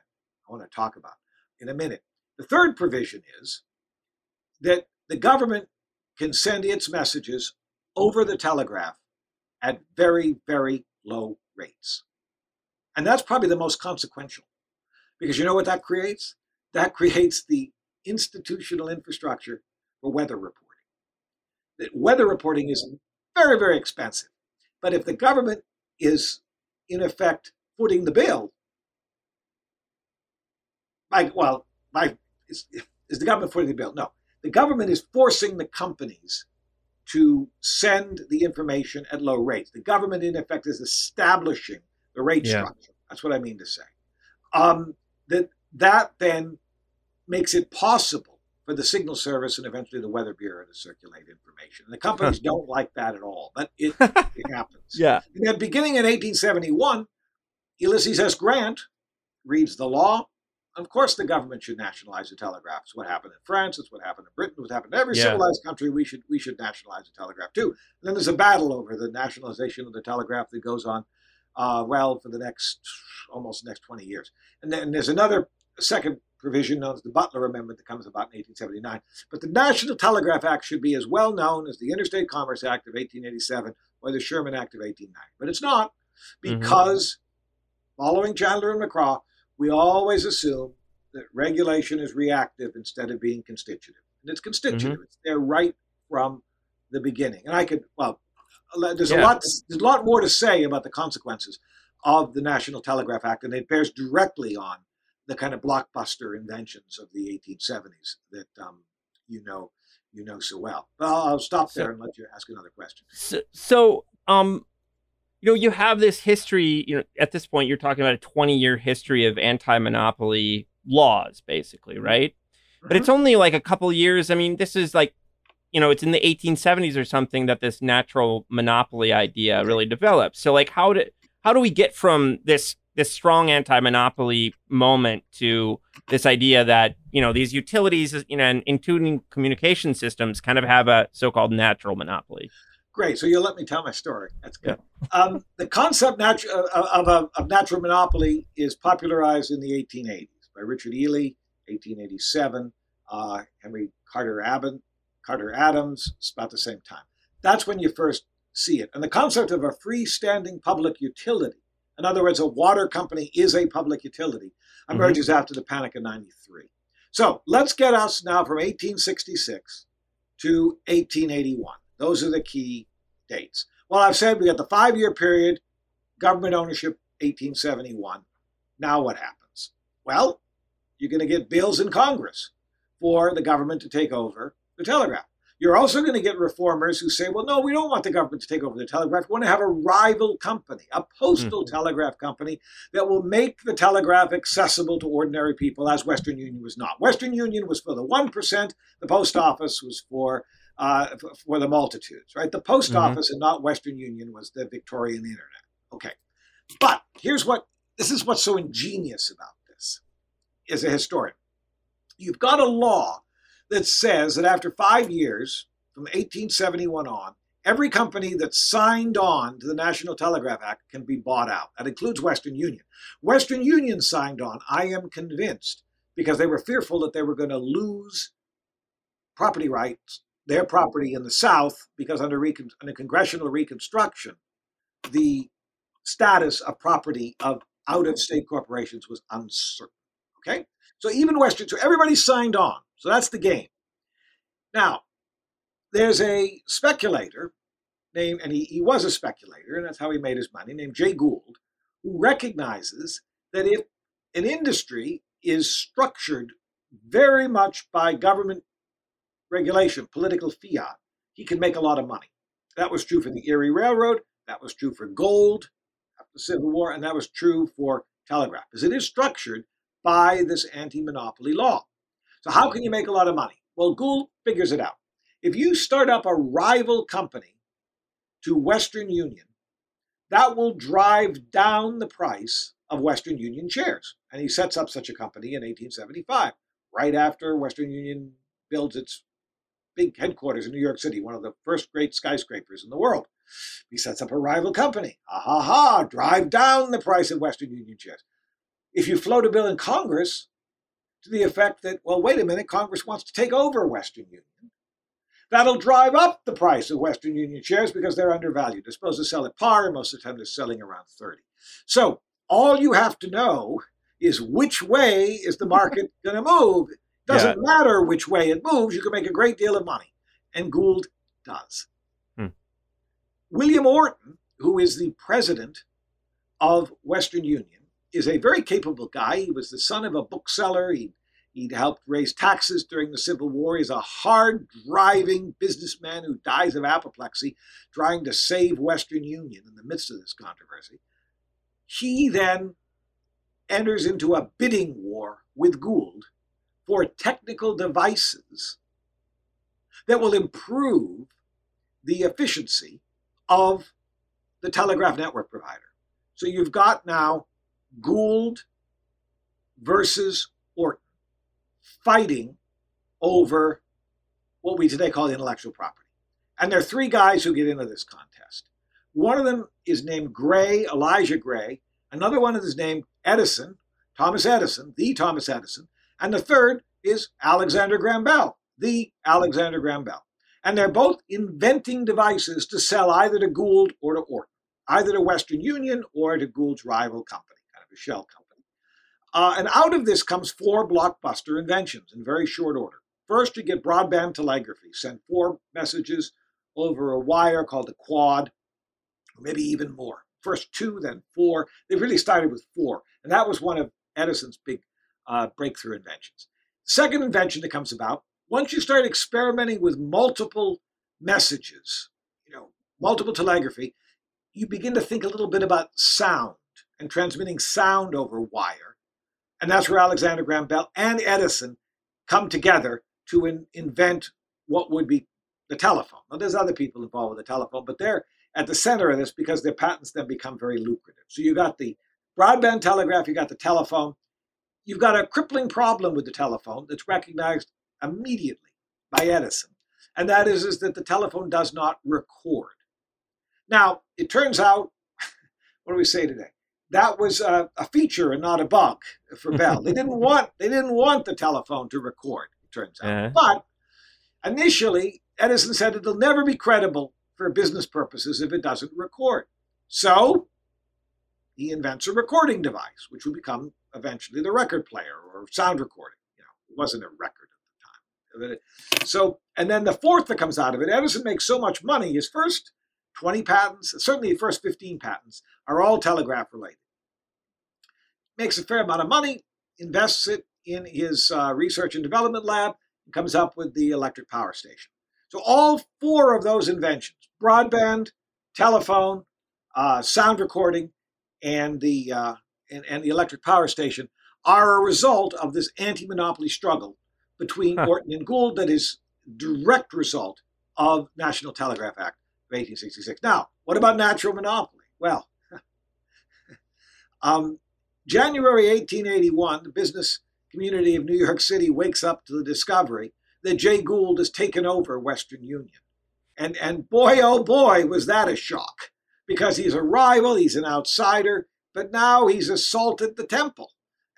to talk about in a minute. The third provision is that the government can send its messages over the telegraph at very, very low rates. And that's probably the most consequential, because you know what that creates? That creates the institutional infrastructure for weather reporting. That weather reporting is very, very expensive. But if the government is, in effect, footing the bill, is the government footing the bill? No. The government is forcing the companies to send the information at low rates. The government, in effect, is establishing the rate structure. That's what I mean to say. That then makes it possible for the Signal Service and eventually the Weather Bureau to circulate information. And the companies don't like that at all, but it happens. And then beginning in 1871, Ulysses S. Grant reads the law. Of course, the government should nationalize the telegraph. It's what happened in France. It's what happened in Britain. It's what happened in every civilized country. We should nationalize the telegraph too. And then there's a battle over the nationalization of the telegraph that goes on, for the next 20 years. And then there's another second provision known as the Butler Amendment that comes about in 1879. But the National Telegraph Act should be as well known as the Interstate Commerce Act of 1887 or the Sherman Act of 1890. But it's not, because following Chandler and McCraw, we always assume that regulation is reactive instead of being constitutive. And it's constitutive. It's there right from the beginning. And there's a lot more to say about the consequences of the National Telegraph Act, and it bears directly on the kind of blockbuster inventions of the 1870s that you know so well. But I'll stop there and let you ask another question. You have this history, at this point, you're talking about a 20-year history of anti-monopoly laws, basically, right? But it's only like a couple years. I mean, this is it's in the 1870s or something that this natural monopoly idea really develops. So how do we get from this strong anti-monopoly moment to this idea that, these utilities, and including communication systems kind of have a so-called natural monopoly? Great. So you'll let me tell my story. That's good. Yeah. The concept of natural monopoly is popularized in the 1880s by Richard Ely, 1887, Henry Carter Adams, it's about the same time. That's when you first see it. And the concept of a freestanding public utility In other words, a water company is a public utility, emerges after the Panic of '93. So let's get us now from 1866 to 1881. Those are the key dates. Well, I've said we got the 5-year period, government ownership, 1871. Now what happens? Well, you're going to get bills in Congress for the government to take over the telegraph. You're also going to get reformers who say, well, no, we don't want the government to take over the telegraph. We want to have a rival company, a postal telegraph company that will make the telegraph accessible to ordinary people, as Western Union was not. Western Union was for the 1%. The post office was for the multitudes, right? The post office and not Western Union was the Victorian internet. Okay. But here's what, this is what's so ingenious about this as a historian. You've got a law that says that after 5 years, from 1871 on, every company that signed on to the National Telegraph Act can be bought out. That includes Western Union. Western Union signed on, I am convinced, because they were fearful that they were going to lose property rights, their property in the South, because under congressional reconstruction, the status of property of out-of-state corporations was uncertain. Okay? So even Western, so everybody signed on. So that's the game. Now, there's a speculator named, and he was a speculator, and that's how he made his money, named Jay Gould, who recognizes that if an industry is structured very much by government regulation, political fiat, he can make a lot of money. That was true for the Erie Railroad, that was true for gold after the Civil War, and that was true for telegraph, because it is structured by this anti-monopoly law. So how can you make a lot of money? Well, Gould figures it out. If you start up a rival company to Western Union, that will drive down the price of Western Union shares. And he sets up such a company in 1875, right after Western Union builds its big headquarters in New York City, one of the first great skyscrapers in the world. He sets up a rival company. Drive down the price of Western Union shares. If you float a bill in Congress, to the effect that, well, wait a minute, Congress wants to take over Western Union. That'll drive up the price of Western Union shares because they're undervalued. They're supposed to sell at par, and most of the time they're selling around 30. So all you have to know is which way is the market going to move. Doesn't matter which way it moves. You can make a great deal of money. And Gould does. William Orton, who is the president of Western Union, is a very capable guy. He was the son of a bookseller. He'd helped raise taxes during the Civil War. He's a hard-driving businessman who dies of apoplexy trying to save Western Union in the midst of this controversy. He then enters into a bidding war with Gould for technical devices that will improve the efficiency of the telegraph network provider. So you've got now Gould versus Orton fighting over what we today call intellectual property. And there are three guys who get into this contest. One of them is named Gray, Elijah Gray. Another one is named Edison, Thomas Edison, the Thomas Edison. And the third is Alexander Graham Bell, the Alexander Graham Bell. And they're both inventing devices to sell either to Gould or to Orton, either to Western Union or to Gould's rival company. Shell company. And out of this comes four blockbuster inventions in very short order. First, you get broadband telegraphy, send four messages over a wire called a quad, maybe even more. First two, then four. They really started with four. And that was one of Edison's big breakthrough inventions. Second invention that comes about, once you start experimenting with multiple messages, multiple telegraphy, you begin to think a little bit about sound and transmitting sound over wire. And that's where Alexander Graham Bell and Edison come together to invent what would be the telephone. Now, there's other people involved with the telephone, but they're at the center of this because their patents then become very lucrative. So you got the broadband telegraph, you got the telephone. You've got a crippling problem with the telephone that's recognized immediately by Edison. And that is that the telephone does not record. Now, it turns out, what do we say today? That was a feature and not a bug for Bell. They didn't want the telephone to record, it turns out. But initially, Edison said it'll never be credible for business purposes if it doesn't record. So he invents a recording device, which would become eventually the record player or sound recording. You know, it wasn't a record at the time. So, and then the fourth that comes out of it, Edison makes so much money, his first 20 patents, certainly the first 15 patents, are all telegraph related. Makes a fair amount of money, invests it in his research and development lab, and comes up with the electric power station. So all four of those inventions, broadband, telephone, sound recording, and the electric power station, are a result of this anti-monopoly struggle between Norton and Gould that is direct result of National Telegraph Act of 1866. Now, what about natural monopoly? Well, January 1881, the business community of New York City wakes up to the discovery that Jay Gould has taken over Western Union. And boy, oh boy, was that a shock, because he's a rival, he's an outsider, but now he's assaulted the temple.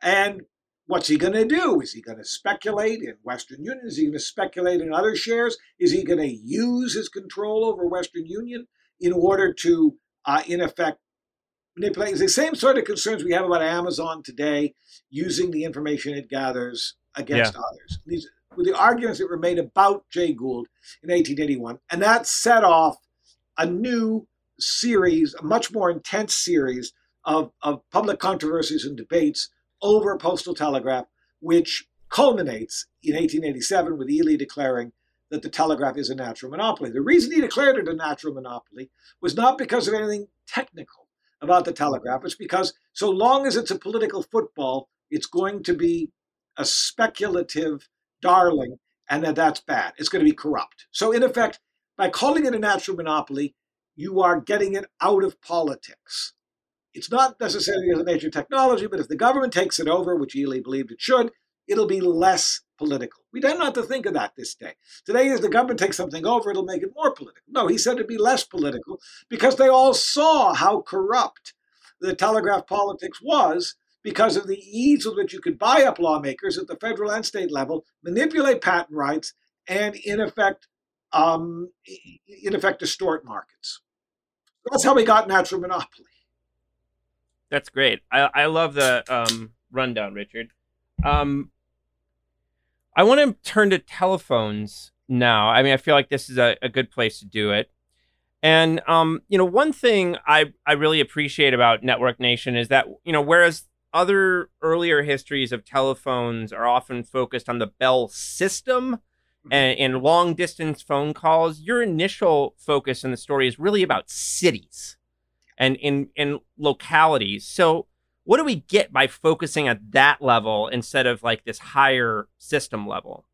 And what's he going to do? Is he going to speculate in Western Union? Is he going to speculate in other shares? Is he going to use his control over Western Union in order to, in effect, manipulate? It's the same sort of concerns we have about Amazon today, using the information it gathers against others. These were the arguments that were made about Jay Gould in 1881, and that set off a new series, a much more intense series of public controversies and debates over postal telegraph, which culminates in 1887 with Ely declaring that the telegraph is a natural monopoly. The reason he declared it a natural monopoly was not because of anything technical about the telegraph. It's because so long as it's a political football, it's going to be a speculative darling, and that's bad. It's going to be corrupt. So in effect, by calling it a natural monopoly, you are getting it out of politics. It's not necessarily the nature of technology, but if the government takes it over, which Ely believed it should, it'll be less political. We tend not to think of that this day. Today, if the government takes something over, it'll make it more political. No, he said it'd be less political because they all saw how corrupt the telegraph politics was because of the ease with which you could buy up lawmakers at the federal and state level, manipulate patent rights, and in effect distort markets. That's how we got natural monopoly. That's great. I love the rundown, Richard. I want to turn to telephones now. I mean, I feel like this is a good place to do it. And, you know, one thing I really appreciate about Network Nation is that, you know, whereas other earlier histories of telephones are often focused on the Bell system and long distance phone calls, your initial focus in the story is really about cities and in localities. So what do we get by focusing at that level instead of like this higher system level?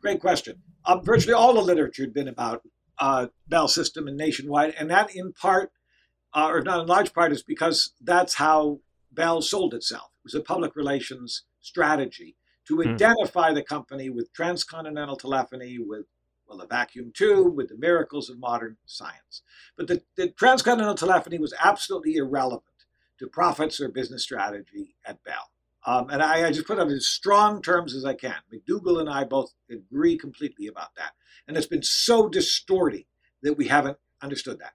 Great question. Virtually all the literature had been about Bell system and nationwide. And that in part, or not in large part, is because that's how Bell sold itself. It was a public relations strategy to identify the company with transcontinental telephony, with the vacuum tube, with the miracles of modern science. But the transcontinental telephony was absolutely irrelevant to profits or business strategy at Bell. And I just put it up as strong terms as I can. McDougall and I both agree completely about that. And it's been so distorting that we haven't understood that.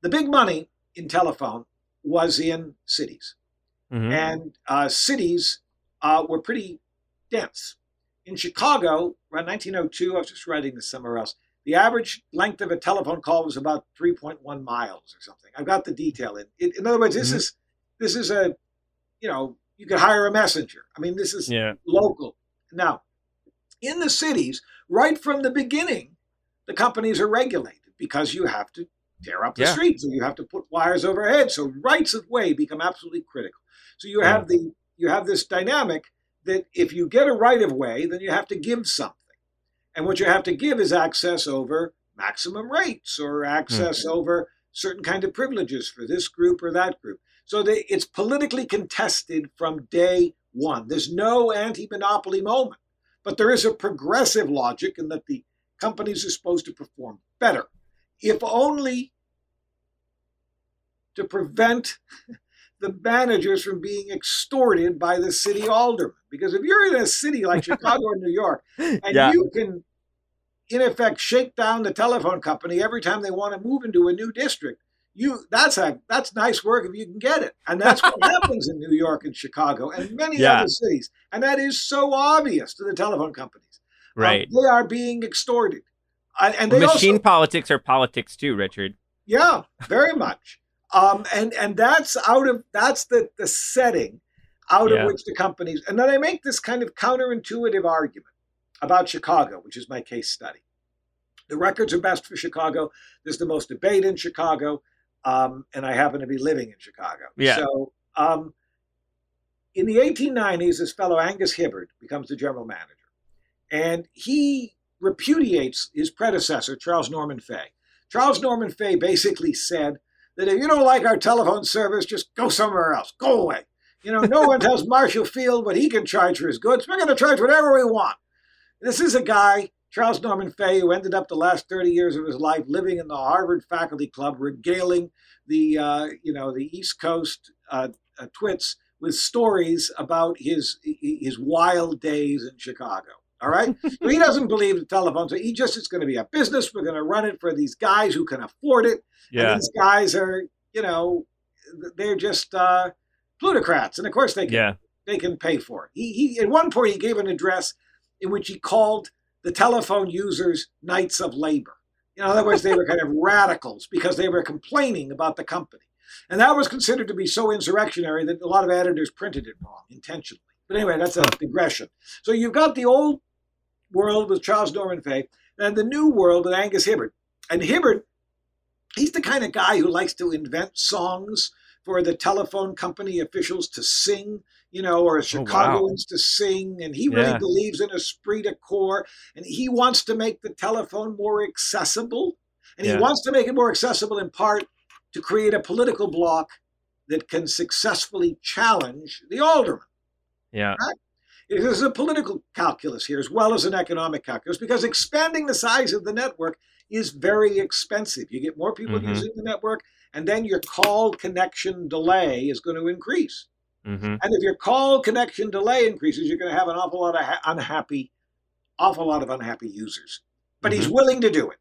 The big money in telephone was in cities. Mm-hmm. And cities were pretty dense. In Chicago, around 1902, I was just writing this somewhere else, the average length of a telephone call was about 3.1 miles or something. I've got the detail in. In other words, this is a, you know, you could hire a messenger. I mean, this is local. Now, in the cities, right from the beginning, the companies are regulated because you have to tear up the streets and you have to put wires overhead. So rights of way become absolutely critical. So you have this dynamic that if you get a right-of-way, then you have to give something. And what you have to give is access over maximum rates or access over certain kind of privileges for this group or that group. So that it's politically contested from day one. There's no anti-monopoly moment. But there is a progressive logic in that the companies are supposed to perform better, if only to prevent the managers from being extorted by the city alderman. Because if you're in a city like Chicago or New York, and you can, in effect, shake down the telephone company every time they want to move into a new district, That's nice work if you can get it. And that's what happens in New York and Chicago and many other cities. And that is so obvious to the telephone companies. Right. They are being extorted. And they machine also, politics are politics too, Richard. Yeah, very much. And that's the setting out of which the companies, and then I make this kind of counterintuitive argument about Chicago, which is my case study. The records are best for Chicago. There's the most debate in Chicago. And I happen to be living in Chicago. Yeah. So in the 1890s, this fellow Angus Hibbard becomes the general manager. And he repudiates his predecessor, Charles Norman Fay. Charles Norman Fay basically said that if you don't like our telephone service, just go somewhere else. Go away. You know, no one tells Marshall Field what he can charge for his goods. We're going to charge whatever we want. This is a guy, Charles Norman Fay, who ended up the last 30 years of his life living in the Harvard Faculty Club, regaling the East Coast twits with stories about his wild days in Chicago. All right, so he doesn't believe the telephone. So he just, it's going to be a business. We're going to run it for these guys who can afford it. Yeah. And these guys are, they're just plutocrats, and of course they can they can pay for it. He at one point he gave an address in which he called the telephone users Knights of Labor. In other words, they were kind of radicals because they were complaining about the company. And that was considered to be so insurrectionary that a lot of editors printed it wrong intentionally. But anyway, that's a digression. So you've got the old world with Charles Norman Fay and the new world with Angus Hibbard. And Hibbard, he's the kind of guy who likes to invent songs for the telephone company officials to sing, or Chicagoans to sing. And he really believes in esprit de corps. And he wants to make the telephone more accessible. And he wants to make it more accessible in part to create a political bloc that can successfully challenge the alderman. Yeah. Right? There's a political calculus here as well as an economic calculus, because expanding the size of the network is very expensive. You get more people using the network, and then your call connection delay is going to increase. Mm-hmm. And if your call connection delay increases, you're going to have an awful lot of unhappy users. But he's willing to do it.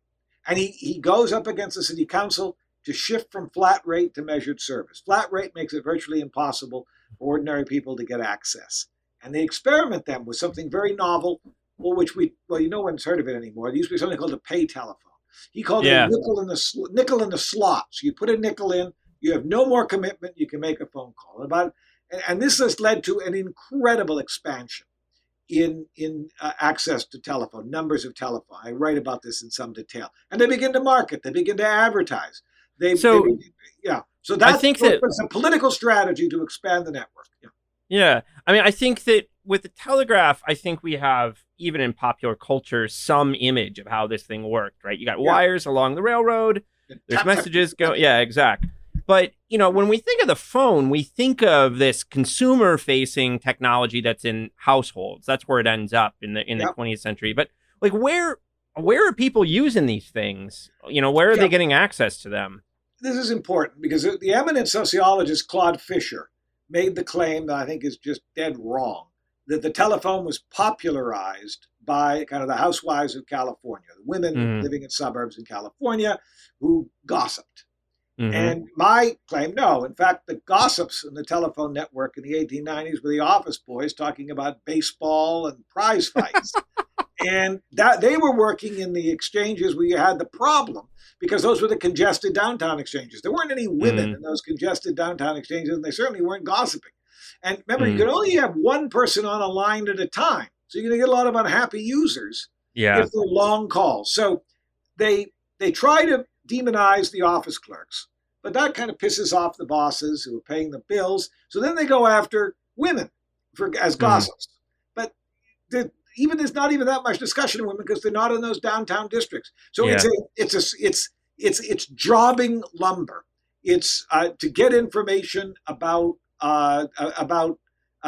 And he goes up against the city council to shift from flat rate to measured service. Flat rate makes it virtually impossible for ordinary people to get access. And they experiment them with something very novel, which no one's heard of it anymore. There used to be something called a pay telephone. He called it nickel in the slot. So you put a nickel in, you have no more commitment, you can make a phone call. And this has led to an incredible expansion in access to telephone, numbers of telephone. I write about this in some detail. And they begin to market, they begin to advertise. So that's a political strategy to expand the network. Yeah. Yeah. I mean, I think that with the telegraph, I think we have, even in popular culture, some image of how this thing worked, right? You got wires along the railroad, there's messages go. Yeah, exact. But, when we think of the phone, we think of this consumer facing technology that's in households. That's where it ends up in the 20th century. But where are people using these things? Where are they getting access to them? This is important because the eminent sociologist Claude Fisher made the claim that I think is just dead wrong, that the telephone was popularized by kind of the housewives of California, the women living in suburbs in California who gossiped. Mm-hmm. And my claim, no. In fact, the gossips in the telephone network in the 1890s were the office boys talking about baseball and prize fights. And that they were working in the exchanges where you had the problem, because those were the congested downtown exchanges. There weren't any women in those congested downtown exchanges, and they certainly weren't gossiping. And remember, you could only have one person on a line at a time. So you're going to get a lot of unhappy users if they're long calls. So they try to demonize the office clerks, but that kind of pisses off the bosses who are paying the bills. So then they go after women as gossips. But there's not even that much discussion of women because they're not in those downtown districts. So it's jobbing lumber. It's to get information about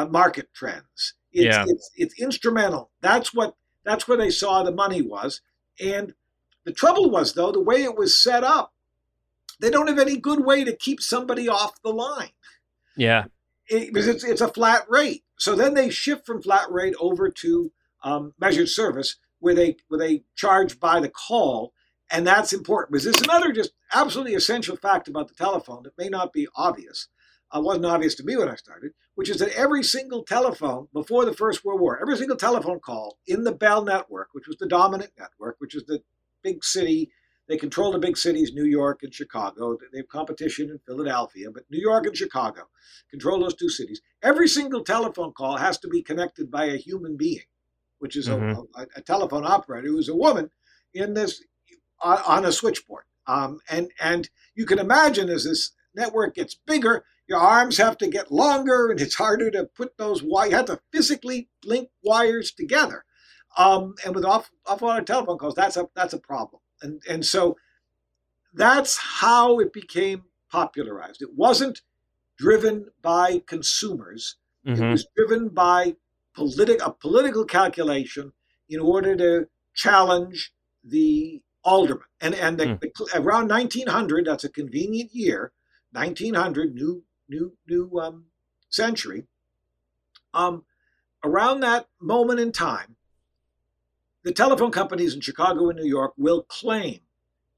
market trends. It's instrumental. That's where they saw the money was. And the trouble was, though, the way it was set up, they don't have any good way to keep somebody off the line. Yeah, because it's a flat rate. So then they shift from flat rate over to measured service, where they charge by the call, And that's important, because this is another just absolutely essential fact about the telephone that may not be obvious. It wasn't obvious to me when I started, which is that every single telephone before the First World War, every single telephone call in the Bell network, which was the dominant network, which is the big city, they control the big cities, New York and Chicago. They have competition in Philadelphia, but New York and Chicago control those two cities. Every single telephone call has to be connected by a human being, which is a telephone operator who's a woman in this on a switchboard. And you can imagine as this network gets bigger, your arms have to get longer, and it's harder to put those wires. You have to physically link wires together. And with awful lot of telephone calls, that's a problem. And so that's how it became popularized. It wasn't driven by consumers. Mm-hmm. It was driven by a political calculation in order to challenge the alderman. And around 1900, that's a convenient year, 1900, new century. Around that moment in time, the telephone companies in Chicago and New York will claim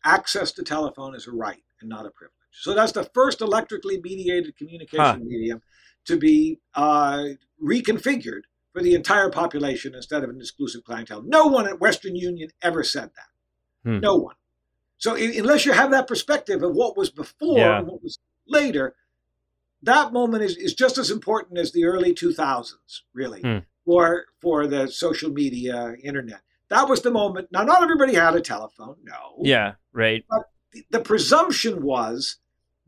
access to telephone as a right and not a privilege. So that's the first electrically mediated communication medium to be reconfigured for the entire population instead of an exclusive clientele. No one at Western Union ever said that. Hmm. No one. So unless you have that perspective of what was before and what was later, that moment is just as important as the early 2000s, really, for the social media, internet. That was the moment. Now, not everybody had a telephone. No. Yeah, right. But the presumption was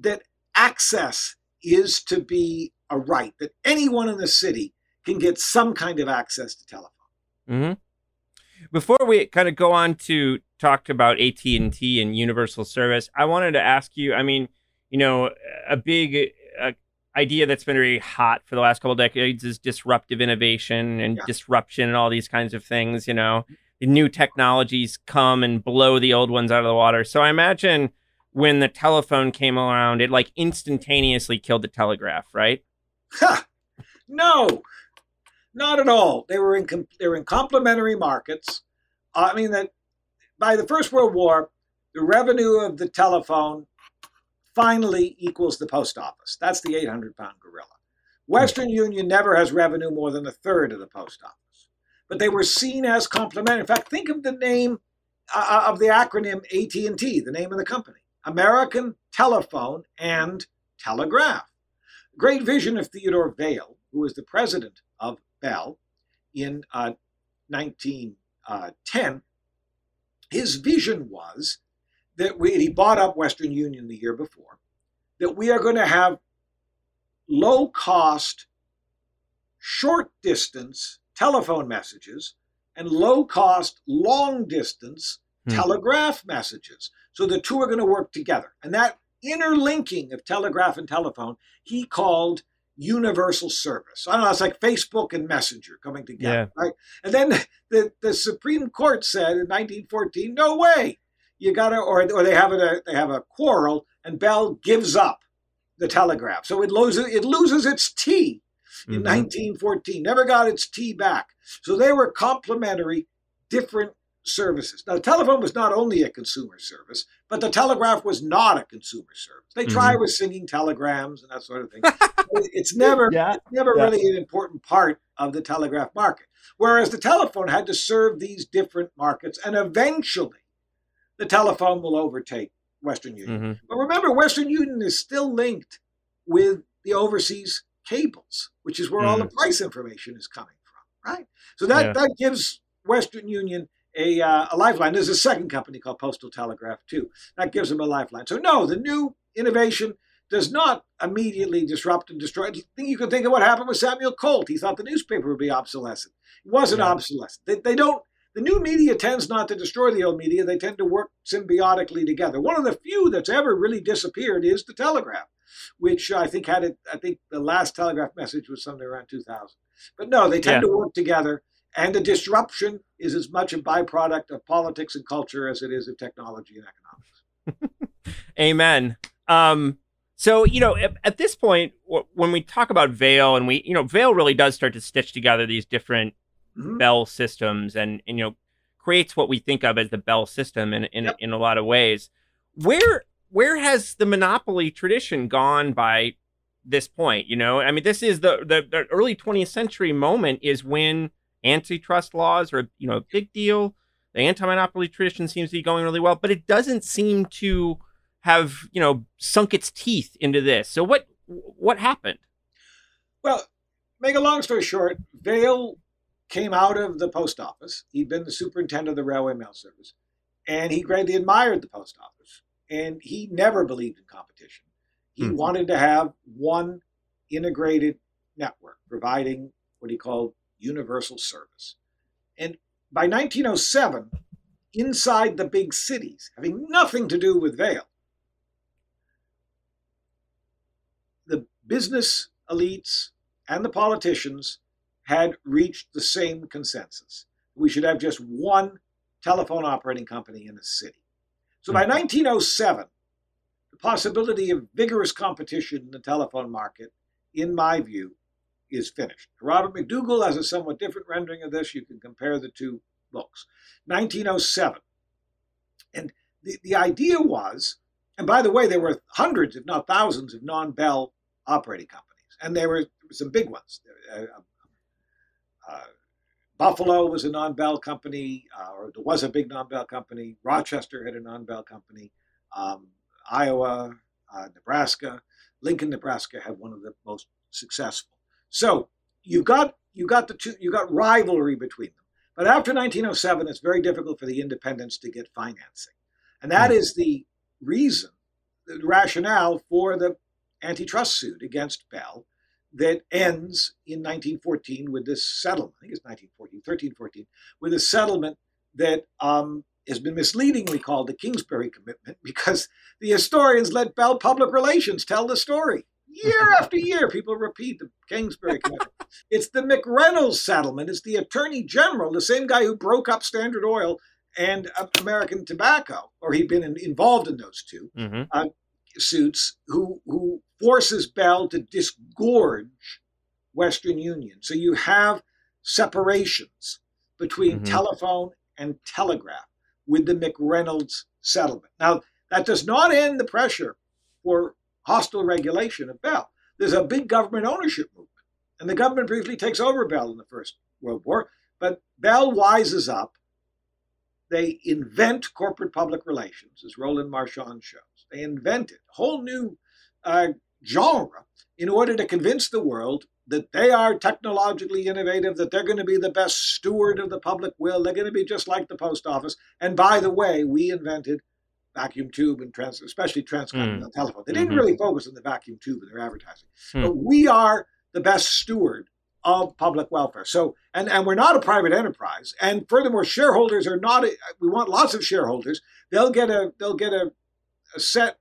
that access is to be a right, that anyone in the city can get some kind of access to telephone. Mm-hmm. Before we kind of go on to talk about AT&T and universal service, I wanted to ask you, I mean, you know, a big idea that's been really hot for the last couple of decades is disruptive innovation and disruption and all these kinds of things. You know, the new technologies come and blow the old ones out of the water. So I imagine when the telephone came around, it like instantaneously killed the telegraph, right? No, not at all. They were in complementary markets. I mean, that by the First World War, the revenue of the telephone finally equals the post office. That's the 800-pound gorilla. Western Union never has revenue more than a third of the post office. But they were seen as complementary. In fact, think of the name of the acronym AT&T, the name of the company. American Telephone and Telegraph. Great vision of Theodore Vail, who was the president of Bell in 1910. His vision was that he bought up Western Union the year before, that we are going to have low-cost, short-distance telephone messages and low-cost, long-distance telegraph messages. So the two are going to work together. And that interlinking of telegraph and telephone, he called universal service. I don't know, it's like Facebook and Messenger coming together, right? And then the Supreme Court said in 1914, no way. You gotta, or they have a quarrel, and Bell gives up the telegraph. So it loses its T in 1914. Never got its T back. So they were complementary, different services. Now, the telephone was not only a consumer service, but the telegraph was not a consumer service. They try with singing telegrams and that sort of thing. It's never really an important part of the telegraph market. Whereas the telephone had to serve these different markets, and eventually the telephone will overtake Western Union. But remember, Western Union is still linked with the overseas cables, which is where all the price information is coming from, right? So that gives Western Union a lifeline. There's a second company called Postal Telegraph too. That gives them a lifeline. So no, the new innovation does not immediately disrupt and destroy. You can think of what happened with Samuel Colt. He thought the newspaper would be obsolescent. It wasn't obsolescent. The new media tends not to destroy the old media. They tend to work symbiotically together. One of the few that's ever really disappeared is the telegraph, which I think the last telegraph message was somewhere around 2000. But no, they tend to work together. And the disruption is as much a byproduct of politics and culture as it is of technology and economics. Amen. So, you know, at this point, when we talk about Vail, and Vail really does start to stitch together these different Bell systems and, you know, creates what we think of as the Bell system in a lot of ways. Where has the monopoly tradition gone by this point? You know, I mean, this is the early 20th century moment is when antitrust laws are, you know, a big deal. The anti-monopoly tradition seems to be going really well, but it doesn't seem to have, you know, sunk its teeth into this. So what happened? Well, make a long story short, Vail came out of the post office. He'd been the superintendent of the railway mail service, and he greatly admired the post office. And he never believed in competition. He wanted to have one integrated network providing what he called universal service. And by 1907, inside the big cities, having nothing to do with Vail, the business elites and the politicians had reached the same consensus. We should have just one telephone operating company in a city. So by 1907, the possibility of vigorous competition in the telephone market, in my view, is finished. Robert McDougall has a somewhat different rendering of this. You can compare the two books. 1907. And the idea was, and by the way, there were hundreds, if not thousands, of non-Bell operating companies. And there were some big ones. Buffalo was a non-Bell company, or there was a big non-Bell company. Rochester had a non-Bell company. Iowa, Nebraska, Lincoln, Nebraska had one of the most successful. So you got the two, you got rivalry between them. But after 1907, it's very difficult for the independents to get financing, and that is the reason, the rationale for the antitrust suit against Bell that ends in 1914 with this settlement. I think it's 1314, with a settlement that has been misleadingly called the Kingsbury Commitment, because the historians let Bell Public Relations tell the story. Year after year, people repeat the Kingsbury Commitment. It's the McReynolds settlement. It's the Attorney General, the same guy who broke up Standard Oil and American Tobacco, or he'd been involved in those two suits, who forces Bell to disgorge Western Union. So you have separations between telephone and telegraph with the McReynolds settlement. Now, that does not end the pressure for hostile regulation of Bell. There's a big government ownership movement, and the government briefly takes over Bell in the First World War, but Bell wises up. They invent corporate public relations, as Roland Marchand shows. They invented a whole new genre in order to convince the world that they are technologically innovative, that they're going to be the best steward of the public will, they're going to be just like the post office. And by the way, we invented vacuum tube and especially transcontinental telephone. They didn't really focus on the vacuum tube in their advertising. But we are the best steward of public welfare. So, and we're not a private enterprise. And furthermore, shareholders are not, we want lots of shareholders. They'll get a set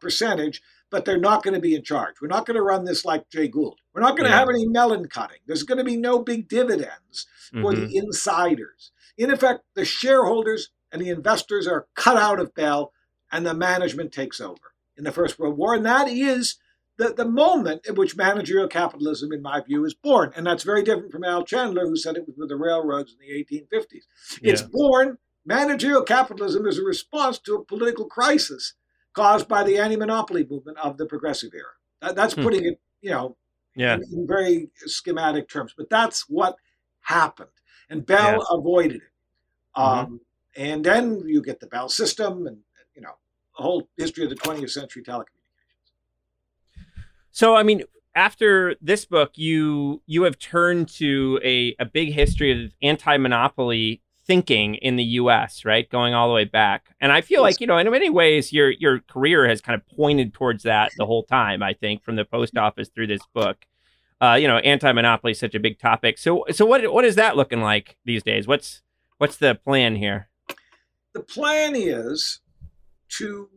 percentage, but they're not going to be in charge. We're not going to run this like Jay Gould. We're not going to have any melon cutting. There's going to be no big dividends for the insiders. In effect, the shareholders and the investors are cut out of Bell, and the management takes over in the First World War. And that is the moment at which managerial capitalism, in my view, is born. And that's very different from Al Chandler, who said it was with the railroads in the 1850s. It's born. Managerial capitalism is a response to a political crisis caused by the anti-monopoly movement of the progressive era. That's putting it, you know, in very schematic terms. But that's what happened. And Bell avoided it. And then you get the Bell system and, you know, the whole history of the 20th century telecommunications. So, I mean, after this book, you have turned to a big history of anti-monopoly thinking in the U.S., right, going all the way back. And I feel like, you know, in many ways, your career has kind of pointed towards that the whole time, I think, from the post office through this book. You know, anti-monopoly is such a big topic. So what is that looking like these days? What's the plan here? The plan is to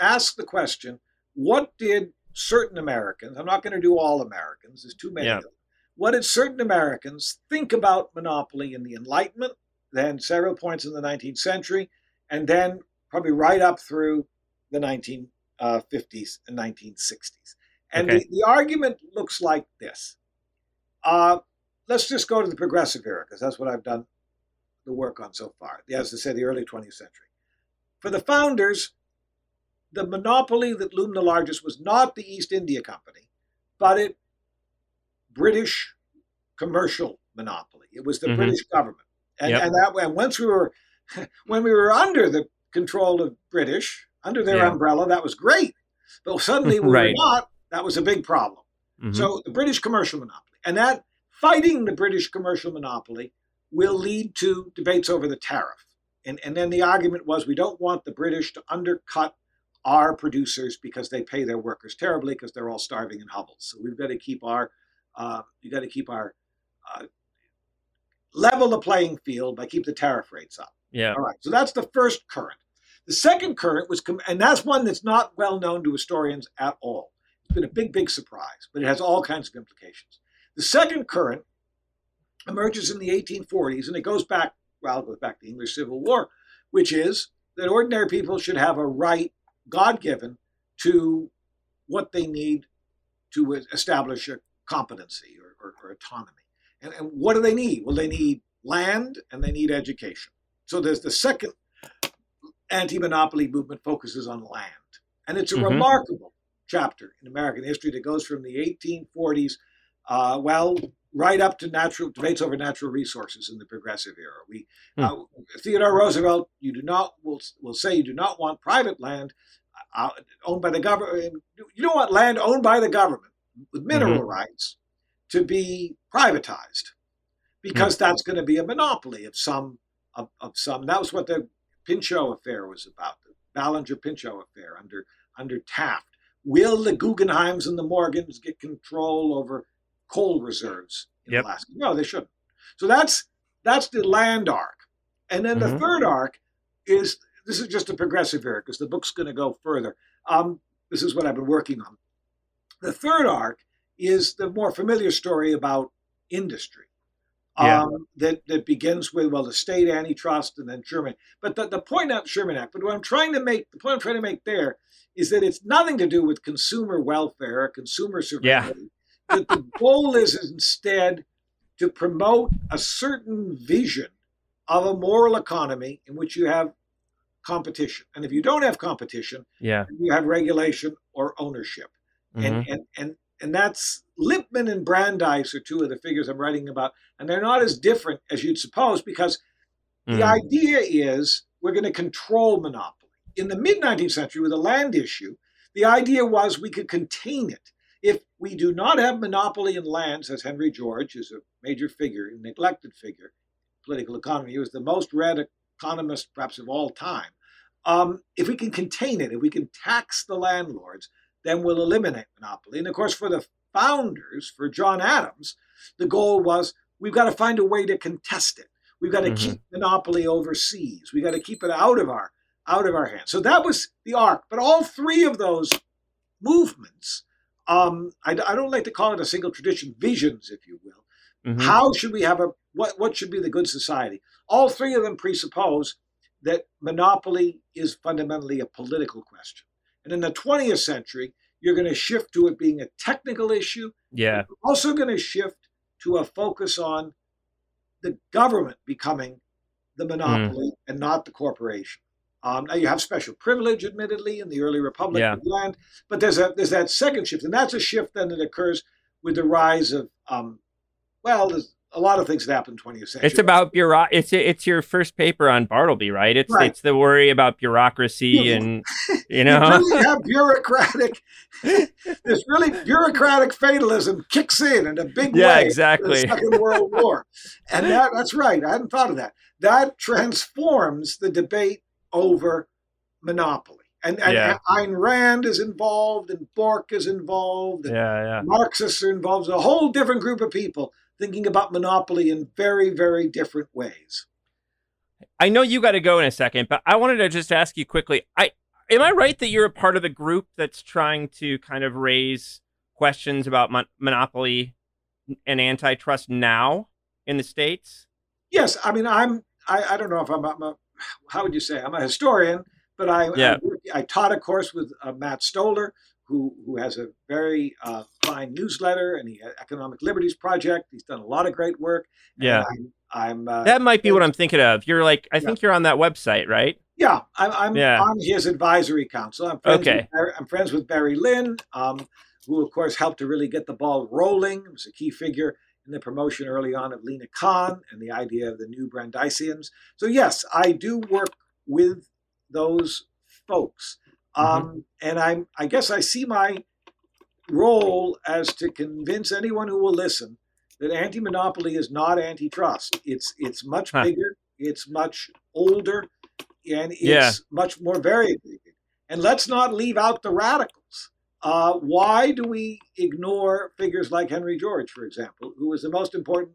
ask the question, what did certain Americans, I'm not going to do all Americans, there's too many of them, what did certain Americans think about monopoly in the Enlightenment, then several points in the 19th century, and then probably right up through the 1950s and 1960s. And the argument looks like this. Let's just go to the progressive era, because that's what I've done the work on so far, as I said, the early 20th century. For the founders, the monopoly that loomed the largest was not the East India Company, but it British commercial monopoly. It was the mm-hmm. British government. And, yep. and that and once we were, when we were under the control of British, under their yeah. umbrella, that was great. But suddenly we right. were not, that was a big problem. Mm-hmm. So the British commercial monopoly, and that fighting the British commercial monopoly will lead to debates over the tariff. And then the argument was, we don't want the British to undercut our producers because they pay their workers terribly because they're all starving in hovels. So we've got to keep our, level the playing field by keep the tariff rates up. Yeah. All right. So that's the first current. The second current was, and that's one that's not well known to historians at all. It's been a big, big surprise, but it has all kinds of implications. The second current emerges in the 1840s, and it goes back, well, it goes back to the English Civil War, which is that ordinary people should have a right, God-given, to what they need to establish a competency or autonomy. And what do they need? Well, they need land and they need education. So there's the second anti-monopoly movement focuses on land. And it's a mm-hmm. remarkable chapter in American history that goes from the 1840s, right up to debates over natural resources in the Progressive Era. Theodore Roosevelt, will say you do not want private land owned by the government. You don't want land owned by the government with mineral mm-hmm. rights to be privatized, because mm-hmm. that's going to be a monopoly of some. That was what the Pinchot affair was about, the Ballinger-Pinchot affair under Taft. Will the Guggenheims and the Morgans get control over coal reserves in yep. Alaska? No, they shouldn't. So that's the land arc. And then mm-hmm. the third arc is, this is just a Progressive Era because the book's going to go further. This is what I've been working on. The third arc is the more familiar story about industry that begins with, the state antitrust and then Sherman. But the point out Sherman Act, but what I'm trying to make, the point I'm trying to make there is that it's nothing to do with consumer welfare or consumer surveillance. Yeah. That the goal is instead to promote a certain vision of a moral economy in which you have competition. And if you don't have competition, you have regulation or ownership. Mm-hmm. And that's Lipman and Brandeis are two of the figures I'm writing about. And they're not as different as you'd suppose, because the idea is we're going to control monopoly. In the mid-19th century with the land issue, the idea was we could contain it. If we do not have monopoly in land, says Henry George, who's a major figure, a neglected figure, political economy, he was the most read economist perhaps of all time. If we can contain it, if we can tax the landlords, then we'll eliminate monopoly. And of course, for the founders, for John Adams, the goal was we've got to find a way to contest it. We've got to mm-hmm. keep monopoly overseas. We've got to keep it out of our hands. So that was the arc. But all three of those movements, I don't like to call it a single tradition, visions, if you will. Mm-hmm. How should we have what should be the good society? All three of them presuppose that monopoly is fundamentally a political question. And in the 20th century, you're going to shift to it being a technical issue. Yeah. You're also going to shift to a focus on the government becoming the monopoly and not the corporation. Now you have special privilege, admittedly, in the early republic of land, but there's that second shift, and that's a shift then that occurs with the rise of there's a lot of things that happened in the 20th century. It's about it's your first paper on Bartleby, right? It's the worry about bureaucracy and really have bureaucratic this really bureaucratic fatalism kicks in a big way. Yeah, exactly. The Second World War. And that's right. I hadn't thought of that. That transforms the debate over monopoly. And Ayn Rand is involved and Bork is involved and Marxists are involved. A whole different group of people thinking about monopoly in very, very different ways. I know you got to go in a second, but I wanted to just ask you quickly, am I right that you're a part of the group that's trying to kind of raise questions about monopoly and antitrust now in the States? Yes. I mean, I don't know if I'm how would you say? I'm a historian, but I taught a course with Matt Stoller, who has a very fine newsletter, and he had Economic Liberties Project. He's done a lot of great work. And I'm that might be what I'm thinking of. You're like, I think you're on that website, right? Yeah, I'm on his advisory council. I'm friends with Barry Lynn, who, of course, helped to really get the ball rolling. He was a key figure in the promotion early on of Lena Khan and the idea of the new Brandeisians. So, yes, I do work with those folks. And I guess I see my role as to convince anyone who will listen that anti-monopoly is not antitrust. It's much bigger. It's much older. And it's much more varied. And let's not leave out the radicals. Why do we ignore figures like Henry George, for example, who was the most important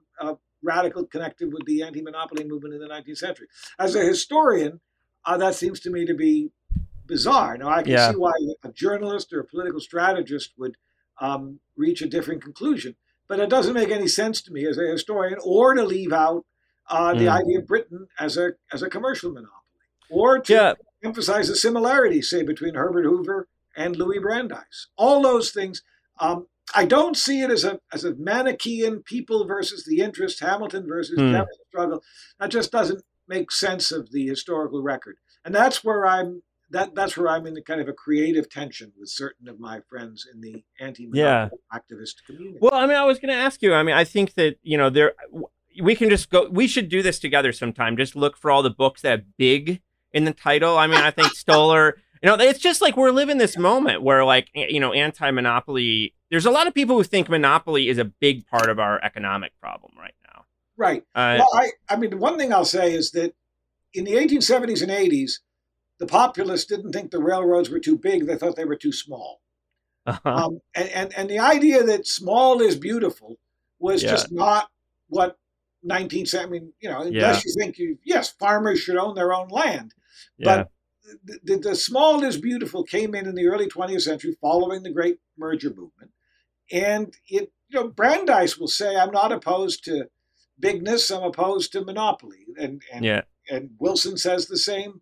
radical connected with the anti-monopoly movement in the 19th century? As a historian, that seems to me to be bizarre. Now, I can see why a journalist or a political strategist would reach a different conclusion. But it doesn't make any sense to me as a historian, or to leave out the idea of Britain as a commercial monopoly. Or to emphasize the similarities, say, between Herbert Hoover and Louis Brandeis. All those things. I don't see it as a Manichaean people versus the interest, Hamilton versus capital struggle. That just doesn't make sense of the historical record. And that's where I'm in the kind of a creative tension with certain of my friends in the anti-monopoly activist community. Well, I mean, I was going to ask you. I mean, I think that, you know, we can just go. We should do this together sometime. Just look for all the books that have big in the title. I mean, I think Stoller, you know, it's just like we're living this moment where, like, you know, anti-monopoly, there's a lot of people who think monopoly is a big part of our economic problem right now. Right. Well, I mean, one thing I'll say is that in the 1870s and 80s, the populists didn't think the railroads were too big. They thought they were too small. And the idea that small is beautiful was just not what 19th century, I mean, you know, unless you think, farmers should own their own land. But the small is beautiful came in the early 20th century following the great merger movement. And, it, you know, Brandeis will say, I'm not opposed to bigness, I'm opposed to monopoly. And Wilson says the same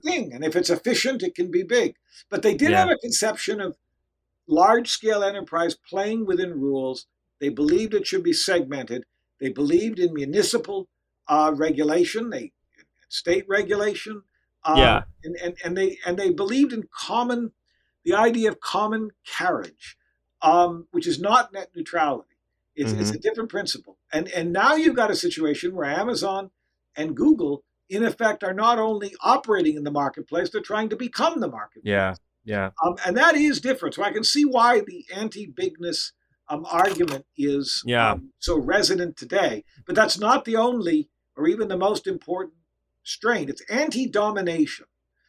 thing. And if it's efficient, it can be big. But they did have a conception of large-scale enterprise playing within rules. They believed it should be segmented. They believed in municipal regulation, state regulation, and they believed in the idea of common carriage, which is not net neutrality. It's a different principle. And now you've got a situation where Amazon and Google, in effect, are not only operating in the marketplace, they're trying to become the marketplace. And that is different. So I can see why the anti-bigness argument is so resonant today, but that's not the only or even the most important strain. It's anti-domination,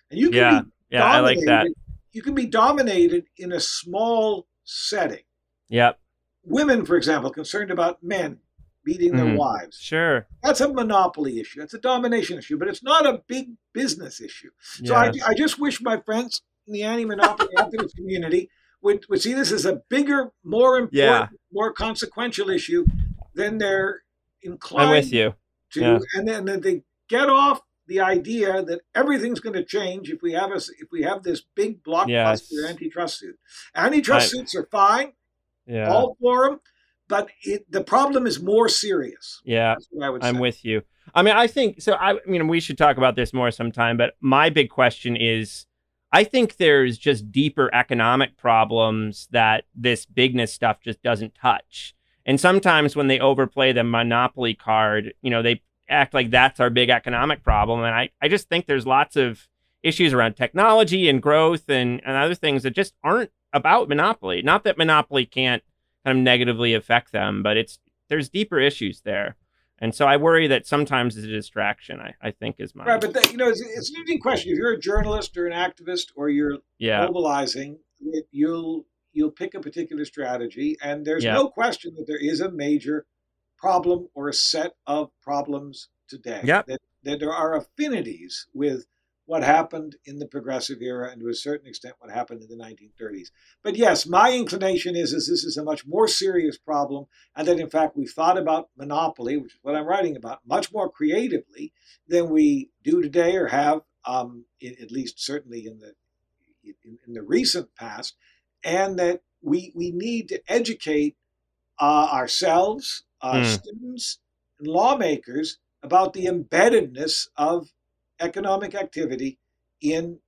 and you can be dominated. I like that. You can be dominated in a small setting. Yep. Women, for example, concerned about men beating their wives. Sure. That's a monopoly issue. That's a domination issue, but it's not a big business issue. So I just wish my friends in the anti-monopoly activist community would see this as a bigger, more important, more consequential issue than they're inclined to. And then they get off the idea that everything's going to change if we have this big blockbuster antitrust suit. Antitrust suits are fine, all for them, but the problem is more serious. Yeah, that's what I would say. I'm with you. I mean, I think so. I mean, we should talk about this more sometime. But my big question is, I think there's just deeper economic problems that this bigness stuff just doesn't touch. And sometimes when they overplay the monopoly card, you know, they act like that's our big economic problem. And I just think there's lots of issues around technology and growth and other things that just aren't about monopoly. Not that monopoly can't kind of negatively affect them, but there's deeper issues there. And so I worry that sometimes it's a distraction, I think, is my... Right, but that, you know, it's an interesting question. If you're a journalist or an activist or you're mobilizing, you'll pick a particular strategy. And there's no question that there is a major problem or a set of problems today. Yep. That there are affinities with what happened in the progressive era and to a certain extent what happened in the 1930s. But yes, my inclination is this is a much more serious problem, and that in fact we've thought about monopoly, which is what I'm writing about, much more creatively than we do today or have, at least certainly in the recent past, and that we need to educate ourselves, students, and lawmakers about the embeddedness of economic activity in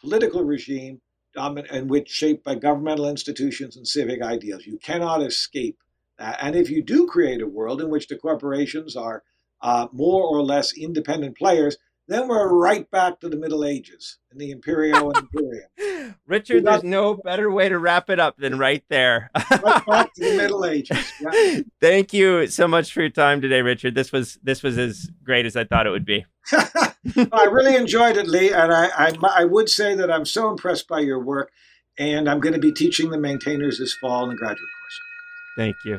political regime and which shaped by governmental institutions and civic ideals. You cannot escape that. And if you do create a world in which the corporations are more or less independent players, then we're right back to the Middle Ages and the Imperio and Imperium. Richard, there's no better way to wrap it up than right there. Right back to the Middle Ages. Yeah. Thank you so much for your time today, Richard. This was as great as I thought it would be. I really enjoyed it, Lee, and I would say that I'm so impressed by your work, and I'm going to be teaching the maintainers this fall in the graduate course. Thank you.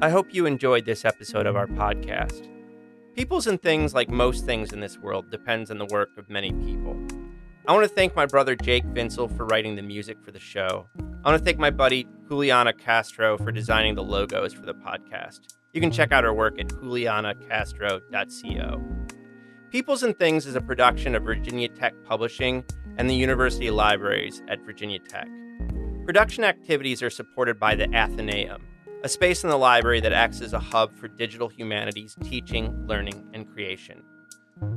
I hope you enjoyed this episode of our podcast. Peoples and things, like most things in this world, depends on the work of many people. I want to thank my brother Jake Vinsel for writing the music for the show. I want to thank my buddy Juliana Castro for designing the logos for the podcast. You can check out her work at julianacastro.co. Peoples and Things is a production of Virginia Tech Publishing and the University Libraries at Virginia Tech. Production activities are supported by the Athenaeum, a space in the library that acts as a hub for digital humanities teaching, learning, and creation.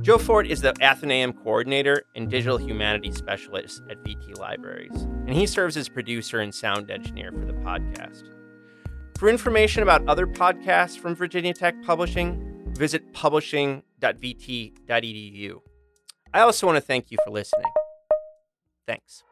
Joe Fort is the Athenaeum Coordinator and Digital Humanities Specialist at VT Libraries, and he serves as producer and sound engineer for the podcast. For information about other podcasts from Virginia Tech Publishing, visit publishing.vt.edu. I also want to thank you for listening. Thanks.